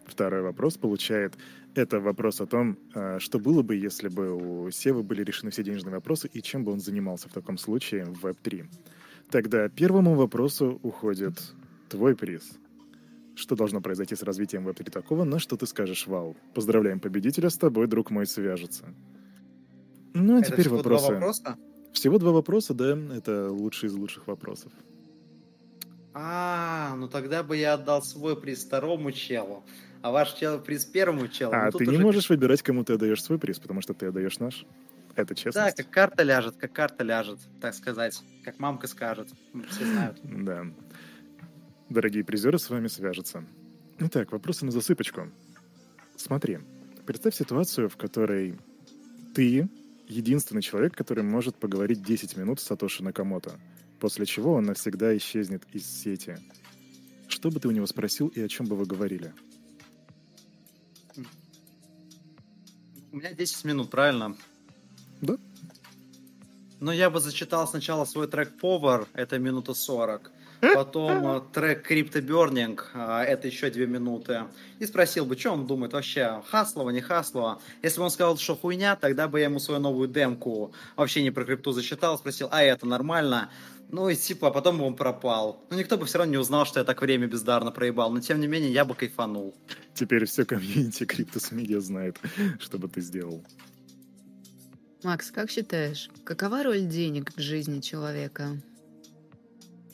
Второй вопрос получает... Это вопрос о том, что было бы, если бы у Севы были решены все денежные вопросы и чем бы он занимался в таком случае в веб три. Тогда первому вопросу уходит твой приз. Что должно произойти с развитием веб три такого, на что ты скажешь «Вау». Поздравляем победителя, с тобой, друг мой, свяжется. Ну, а это теперь всего вопросы. Два вопроса? Всего два вопроса, да. Это лучший из лучших вопросов. А, ну тогда бы я отдал свой приз второму челу, а ваш чел приз первому челу. А, ну, ты не уже... можешь выбирать, кому ты отдаешь свой приз, потому что ты отдаешь наш. Это честно. Да, как карта ляжет, как карта ляжет, так сказать. Как мамка скажет. Все знают. Да. Дорогие призеры с вами свяжутся. Итак, вопросы на засыпочку. Смотри, представь ситуацию, в которой ты единственный человек, который может поговорить десять минут с Сатоши Накамото, после чего он навсегда исчезнет из сети. Что бы ты у него спросил и о чем бы вы говорили? У меня десять минут, правильно? Да. Ну, я бы зачитал сначала свой трек «Повар», это минута сорок. Потом трек «Криптобернинг», это еще две минуты. И спросил бы, что он думает вообще, хаслово, не хаслово. Если бы он сказал, что хуйня, тогда бы я ему свою новую демку вообще не про крипту зачитал, спросил, а это нормально? Ну и типа, а потом бы он пропал. Ну никто бы все равно не узнал, что я так время бездарно проебал, но тем не менее я бы кайфанул. Теперь все комьюнити Криптус Медиа знает, что бы ты сделал. Макс, как считаешь, какова роль денег в жизни человека?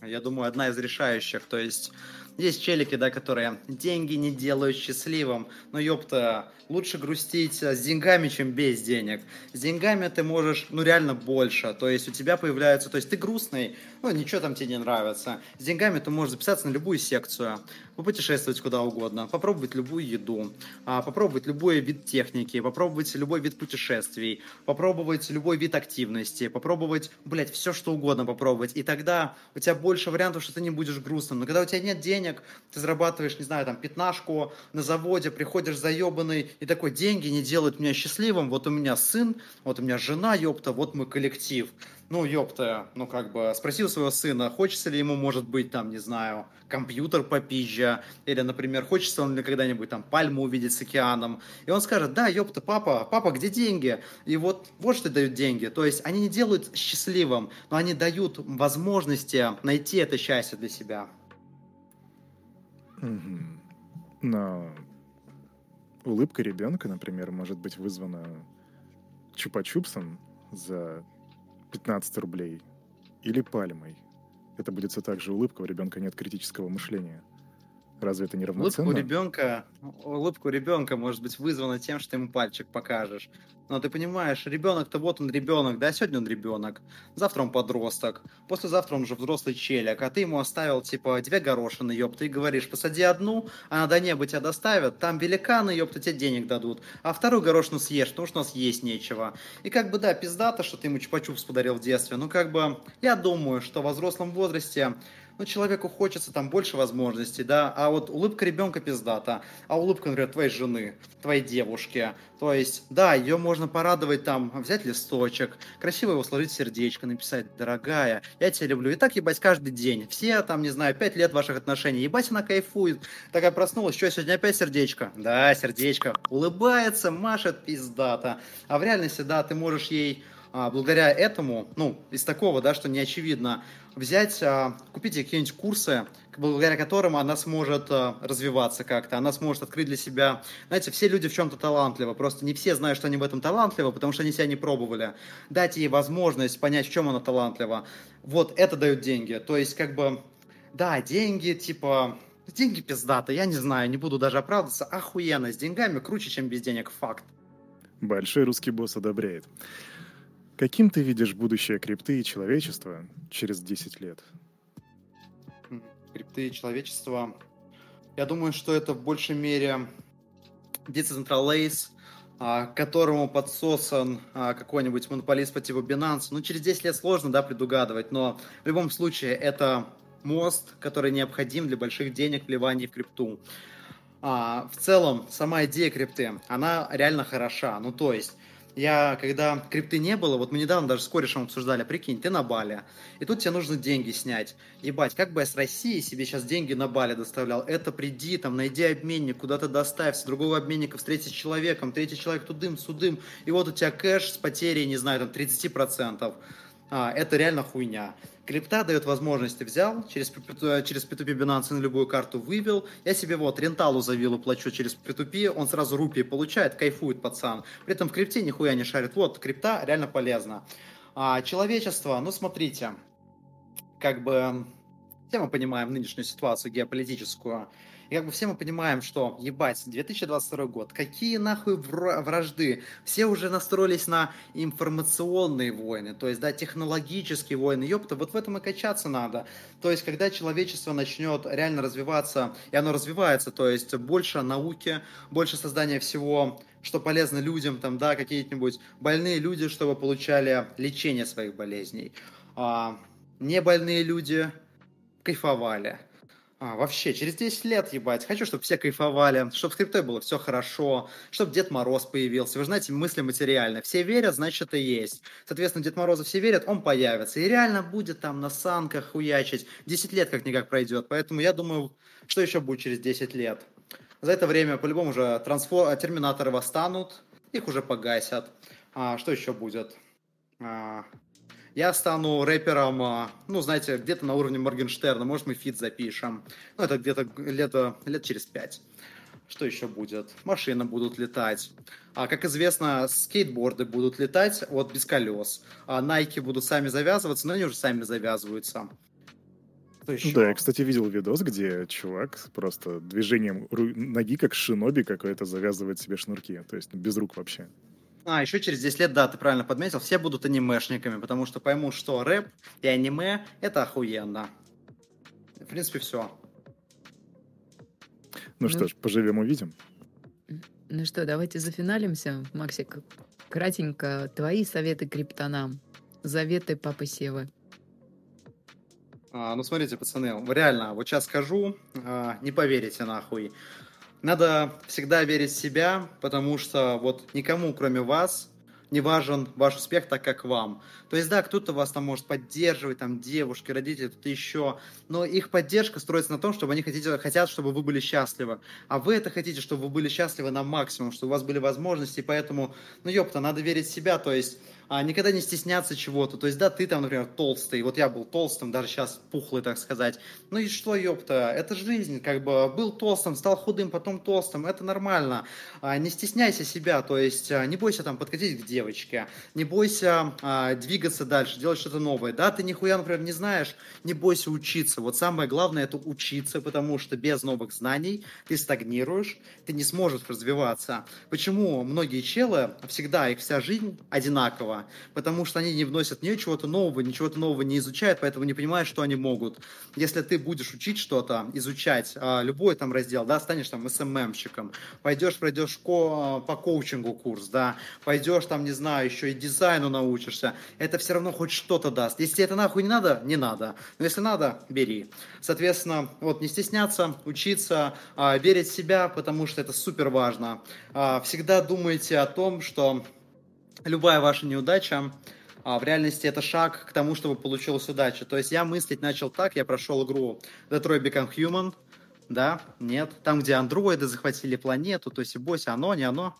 Я думаю, одна из решающих, то есть есть челики, да, которые деньги не делают счастливым, но ёпта, лучше грустить с деньгами, чем без денег. С деньгами ты можешь, ну, реально больше, то есть у тебя появляются, то есть ты грустный, ну, ничего там тебе не нравится. С деньгами ты можешь записаться на любую секцию, попутешествовать куда угодно, попробовать любую еду, попробовать любой вид техники, попробовать любой вид путешествий, попробовать любой вид активности, попробовать, блядь, все что угодно попробовать, и тогда у тебя больше вариантов, что ты не будешь грустным, но когда у тебя нет денег, ты зарабатываешь, не знаю, там, пятнашку на заводе, приходишь заебанный и такой, деньги не делают меня счастливым, вот у меня сын, вот у меня жена, ёпта, вот мой коллектив. Ну, ёпта, ну, как бы, спроси у своего сына, хочется ли ему, может быть, там, не знаю, компьютер попизже, или, например, хочется он ли когда-нибудь, там, пальму увидеть с океаном, и он скажет, да, ёпта, папа, папа, где деньги? И вот, вот что дают деньги, то есть они не делают счастливым, но они дают возможности найти это счастье для себя. Угу. Но улыбка ребенка, например, может быть вызвана чупа-чупсом за пятнадцать рублей или пальмой. Это будет все так же улыбка, у ребенка нет критического мышления. Разве это не равноценно? Улыбку ребенка, улыбку ребенка может быть вызвана тем, что ему пальчик покажешь. Но ты понимаешь, ребенок-то вот он ребенок, да, сегодня он ребенок, завтра он подросток, послезавтра он уже взрослый челик, а ты ему оставил, типа, две горошины, ёпта, и говоришь, посади одну, она до неба тебя доставит, там великаны, ёпта, тебе денег дадут, а вторую горошину съешь, потому что у нас есть нечего. И как бы, да, пиздато, что ты ему чупа-чупс подарил в детстве, но как бы, я думаю, что во взрослом возрасте, ну, человеку хочется там больше возможностей, да, а вот улыбка ребенка пиздата, а улыбка, например, твоей жены, твоей девушки, то есть, да, ее можно порадовать там, взять листочек, красиво его сложить в сердечко, написать: дорогая, я тебя люблю, и так, ебать, каждый день, все там, не знаю, пять лет ваших отношений, ебать, она кайфует, такая проснулась, что, сегодня опять сердечко, да, сердечко, улыбается, машет, пиздата, а в реальности, да, ты можешь ей... благодаря этому, ну, из такого, да, что не очевидно, взять, купить ей какие-нибудь курсы, благодаря которым она сможет развиваться как-то, она сможет открыть для себя, знаете, все люди в чем-то талантливы, просто не все знают, что они в этом талантливы, потому что они себя не пробовали, дать ей возможность понять, в чем она талантлива, вот это дают деньги, то есть, как бы, да, деньги, типа... деньги пиздаты, я не знаю, не буду даже оправдываться, охуенно, с деньгами круче, чем без денег, факт. Большой русский босс одобряет. Каким ты видишь будущее крипты и человечества через десять лет? Крипты и человечество... Я думаю, что это в большей мере decentralized, к которому подсосан какой-нибудь монополист по типу Binance. Ну, через десять лет сложно, да, предугадывать, но в любом случае это мост, который необходим для больших денег вливаний в крипту. В целом, сама идея крипты, она реально хороша. Ну, то есть... Я, когда крипты не было, вот мы недавно даже с корешем обсуждали, прикинь, ты на Бали, и тут тебе нужно деньги снять. Ебать, как бы я с России себе сейчас деньги на Бали доставлял? Это приди, там, найди обменник, куда-то доставь, с другого обменника встреться с человеком, третий человек тудым-судым, и вот у тебя кэш с потерей, не знаю, там, тридцать процентов. А, это реально хуйня. Крипта дает возможность, ты взял, через, через пи ту пи Binance на любую карту вывел, я себе вот ренталу за виллу плачу через пи ту пи, он сразу рупии получает, кайфует пацан, при этом в крипте нихуя не шарит, вот, крипта реально полезна. А человечество, ну смотрите, как бы все мы понимаем нынешнюю ситуацию геополитическую, и как бы все мы понимаем, что, ебать, две тысячи двадцать второй год, какие нахуй вражды, все уже настроились на информационные войны, то есть, да, технологические войны, ёпта, вот в этом и качаться надо, то есть, когда человечество начнет реально развиваться, и оно развивается, то есть, больше науки, больше создания всего, что полезно людям, там, да, какие-нибудь больные люди, чтобы получали лечение своих болезней, а небольные люди кайфовали. А, вообще, через десять лет, ебать, хочу, чтобы все кайфовали, чтобы с криптой было все хорошо, чтобы Дед Мороз появился. Вы же знаете, мысли материальные. Все верят, значит, это есть. Соответственно, Дед Мороза все верят, он появится. И реально будет там на санках хуячить. десять лет как-никак пройдет. Поэтому я думаю, что еще будет через десять лет. За это время, по-любому, уже трансфо... терминаторы восстанут, их уже погасят. А, что еще будет? А... Я стану рэпером, ну, знаете, где-то на уровне Моргенштерна. Может, мы фит запишем. Ну, это где-то лет, лет через пять. Что еще будет? Машины будут летать. А, как известно, скейтборды будут летать вот без колес. А Nike будут сами завязываться, но они уже сами завязываются. Что еще? Да, я, кстати, видел видос, где чувак просто движением ноги, как шиноби какой-то, завязывает себе шнурки. То есть без рук вообще. А, еще через десять лет, да, ты правильно подметил, все будут анимешниками, потому что поймут, что рэп и аниме — это охуенно. В принципе, все. Ну, ну что ж, поживем, увидим. Ну что, давайте зафиналимся. Максик, кратенько, твои советы криптонам, заветы папы Севы. А, ну, смотрите, пацаны, реально, вот сейчас скажу, а, не поверите нахуй. Надо всегда верить в себя, потому что вот никому, кроме вас, не важен ваш успех так, как вам. То есть, да, кто-то вас там может поддерживать, там, девушки, родители, кто-то еще, но их поддержка строится на том, чтобы они хотите, хотят, чтобы вы были счастливы. А вы это хотите, чтобы вы были счастливы на максимум, чтобы у вас были возможности, и поэтому, ну, ёпта, надо верить в себя, то есть... А, никогда не стесняться чего-то. То есть, да, ты там, например, толстый. Вот я был толстым, даже сейчас пухлый, так сказать. Ну и что, ёпта, это жизнь, как бы. Был толстым, стал худым, потом толстым. Это нормально. А, не стесняйся себя, то есть, не бойся там подкатить к девушке. девочки. Не бойся а, двигаться дальше, делать что-то новое. Да, ты нихуя, например, не знаешь, не бойся учиться. Вот самое главное — это учиться, потому что без новых знаний ты стагнируешь, ты не сможешь развиваться. Почему многие челы, всегда их вся жизнь одинакова? Потому что они не вносят ничего-то нового, ничего-то нового не изучают, поэтому не понимают, что они могут. Если ты будешь учить что-то, изучать а, любой там раздел, да, станешь там эс эм эм-щиком, пойдешь, пройдешь ко- по коучингу курс, да, пойдешь там, не знаю, еще и дизайну научишься, это все равно хоть что-то даст. Если тебе это нахуй не надо, не надо. Но если надо, бери. Соответственно, вот не стесняться, учиться, а, верить в себя, потому что это супер важно. А, всегда думайте о том, что любая ваша неудача, а в реальности это шаг к тому, чтобы получилась удача. То есть я мыслить начал так, я прошел игру Detroit Become Human, да, нет, там, где андроиды захватили планету, то есть и бойся, оно, не оно,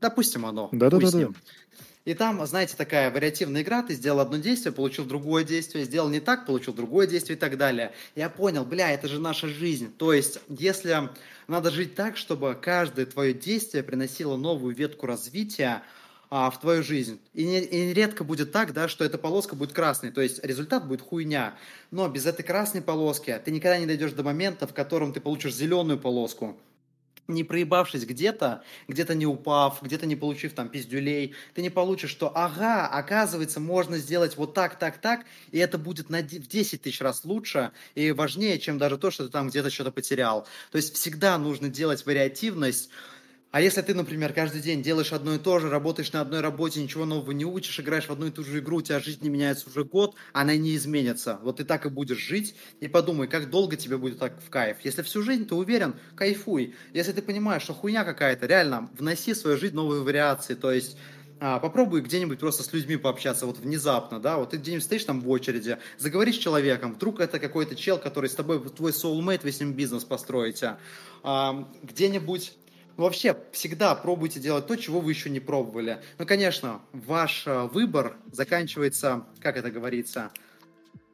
допустим, оно, допустим. Да, да, да. И там, знаете, такая вариативная игра, ты сделал одно действие, получил другое действие, сделал не так, получил другое действие и так далее. Я понял, бля, это же наша жизнь. То есть, если надо жить так, чтобы каждое твое действие приносило новую ветку развития, а, в твою жизнь. И, не, и редко будет так, да, что эта полоска будет красной, то есть результат будет хуйня. Но без этой красной полоски ты никогда не дойдешь до момента, в котором ты получишь зеленую полоску. Не проебавшись где-то, где-то не упав, где-то не получив там пиздюлей, ты не получишь, что ага, оказывается, можно сделать вот так, так, так, и это будет на десять тысяч раз лучше и важнее, чем даже то, что ты там где-то что-то потерял. То есть всегда нужно делать вариативность. А если ты, например, каждый день делаешь одно и то же, работаешь на одной работе, ничего нового не учишь, играешь в одну и ту же игру, у тебя жизнь не меняется уже год, она не изменится. Вот ты так и будешь жить, и подумай, как долго тебе будет так в кайф. Если всю жизнь ты уверен, кайфуй. Если ты понимаешь, что хуйня какая-то, реально, вноси в свою жизнь новые вариации, то есть... А, попробуй где-нибудь просто с людьми пообщаться, вот внезапно, да, вот ты где-нибудь стоишь там в очереди, заговоришь с человеком, вдруг это какой-то чел, который с тобой, твой soulmate, вы с ним бизнес построите, а, где-нибудь... Вообще, всегда пробуйте делать то, чего вы еще не пробовали. Ну, конечно, ваш выбор заканчивается, как это говорится,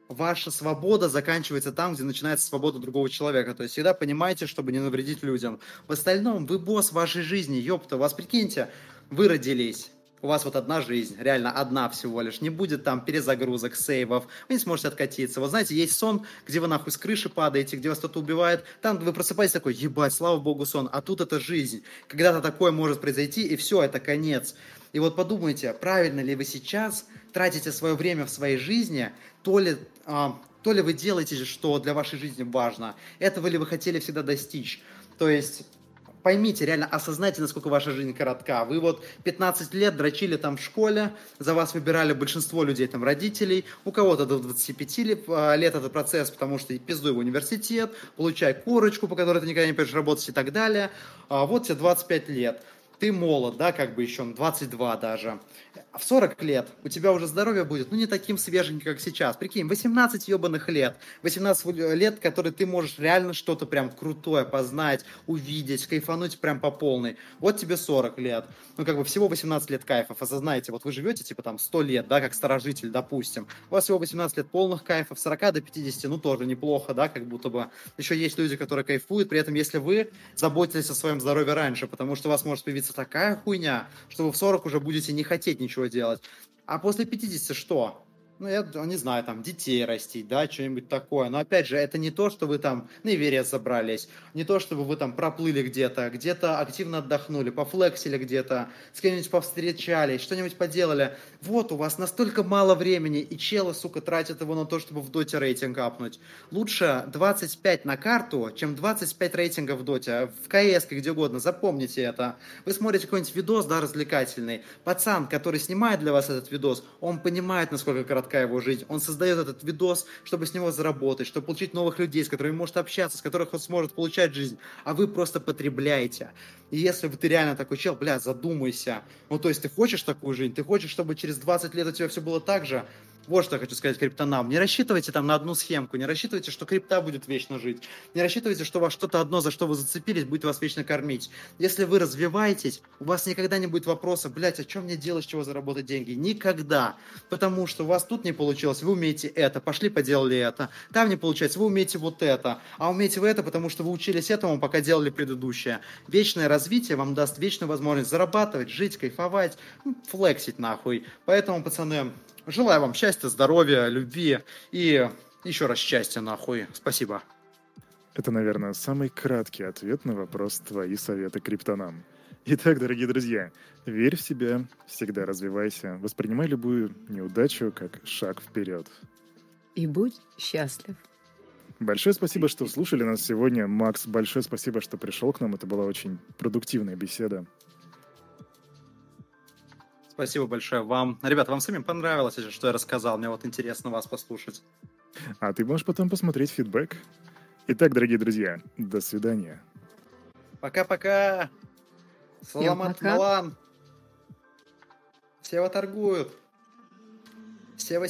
ваша свобода заканчивается там, где начинается свобода другого человека. То есть всегда понимайте, чтобы не навредить людям. В остальном, вы босс вашей жизни, ёпта, вас, прикиньте, вы родились. У вас вот одна жизнь, реально одна всего лишь. Не будет там перезагрузок, сейвов, вы не сможете откатиться. Вот знаете, есть сон, где вы нахуй с крыши падаете, где вас кто-то убивает. Там вы просыпаетесь такой, ебать, слава богу, сон. А тут это жизнь. Когда-то такое может произойти, и все, это конец. И вот подумайте, правильно ли вы сейчас тратите свое время в своей жизни, то ли... А, то ли вы делаете, что для вашей жизни важно. Этого ли вы хотели всегда достичь. То есть... Поймите, реально осознайте, насколько ваша жизнь коротка. Вы вот пятнадцать лет дрочили там в школе, за вас выбирали большинство людей, там, родителей. У кого-то до двадцати пяти лет этот процесс, потому что пиздуй в университет, получай корочку, по которой ты никогда не будешь работать и так далее. А вот тебе двадцать пять лет. Ты молод, да, как бы еще, двадцать два даже. В сорок лет у тебя уже здоровье будет, ну, не таким свеженьким, как сейчас. Прикинь, восемнадцать ебаных лет. восемнадцать лет, которые ты можешь реально что-то прям крутое познать, увидеть, кайфануть прям по полной. Вот тебе сорок лет. Ну, как бы всего восемнадцать лет кайфов. Осознаете, вот вы живете, типа, там, сто лет, да, как старожитель, допустим. У вас всего восемнадцать лет полных кайфов, сорок до пятидесяти, ну, тоже неплохо, да, как будто бы. Еще есть люди, которые кайфуют. При этом, если вы заботитесь о своем здоровье раньше, потому что у вас может появиться такая хуйня, что вы в сорок уже будете не хотеть ничего делать. А после пятидесяти что? Ну, я не знаю, там, детей растить, да, что-нибудь такое. Но, опять же, это не то, что вы там на Эверест забрались, не то, чтобы вы там проплыли где-то, где-то активно отдохнули, пофлексили где-то, с кем-нибудь повстречались, что-нибудь поделали. Вот у вас настолько мало времени, и челы, сука, тратят его на то, чтобы в доте рейтинг апнуть. Лучше двадцать пять на карту, чем двадцать пять рейтингов в доте, в КС-ке, где угодно, запомните это. Вы смотрите какой-нибудь видос, да, развлекательный. Пацан, который снимает для вас этот видос, он понимает, насколько коротко его жизнь. Он создает этот видос, чтобы с него заработать, чтобы получить новых людей, с которыми может общаться, с которых он сможет получать жизнь, а вы просто потребляете. И если ты реально такой чел, бля, задумайся. Ну, то есть ты хочешь такую жизнь, ты хочешь, чтобы через двадцать лет у тебя все было так же, Вот что я хочу сказать криптонам. Не рассчитывайте там на одну схемку, не рассчитывайте, что крипта будет вечно жить, не рассчитывайте, что у вас что-то одно, за что вы зацепились, будет вас вечно кормить. Если вы развиваетесь, у вас никогда не будет вопроса, блять, а что мне делать, с чего заработать деньги? Никогда. Потому что у вас тут не получилось, вы умеете это, пошли поделали это. Там не получается, вы умеете вот это. А умеете вы это, потому что вы учились этому, пока делали предыдущее. Вечное развитие вам даст вечную возможность зарабатывать, жить, кайфовать, флексить нахуй. Поэтому, пацаны, желаю вам счастья, здоровья, любви и еще раз счастья, нахуй. Спасибо. Это, наверное, самый краткий ответ на вопрос «Твои советы криптонам». Итак, дорогие друзья, верь в себя, всегда развивайся, воспринимай любую неудачу как шаг вперед. И будь счастлив. Большое спасибо, что слушали нас сегодня. Макс, большое спасибо, что пришел к нам. Это была очень продуктивная беседа. Спасибо большое вам. Ребята, вам самим понравилось, что я рассказал? Мне вот интересно вас послушать. А ты можешь потом посмотреть фидбэк. Итак, дорогие друзья, до свидания. Пока-пока. Саламат Малан. Сева торгует. Сева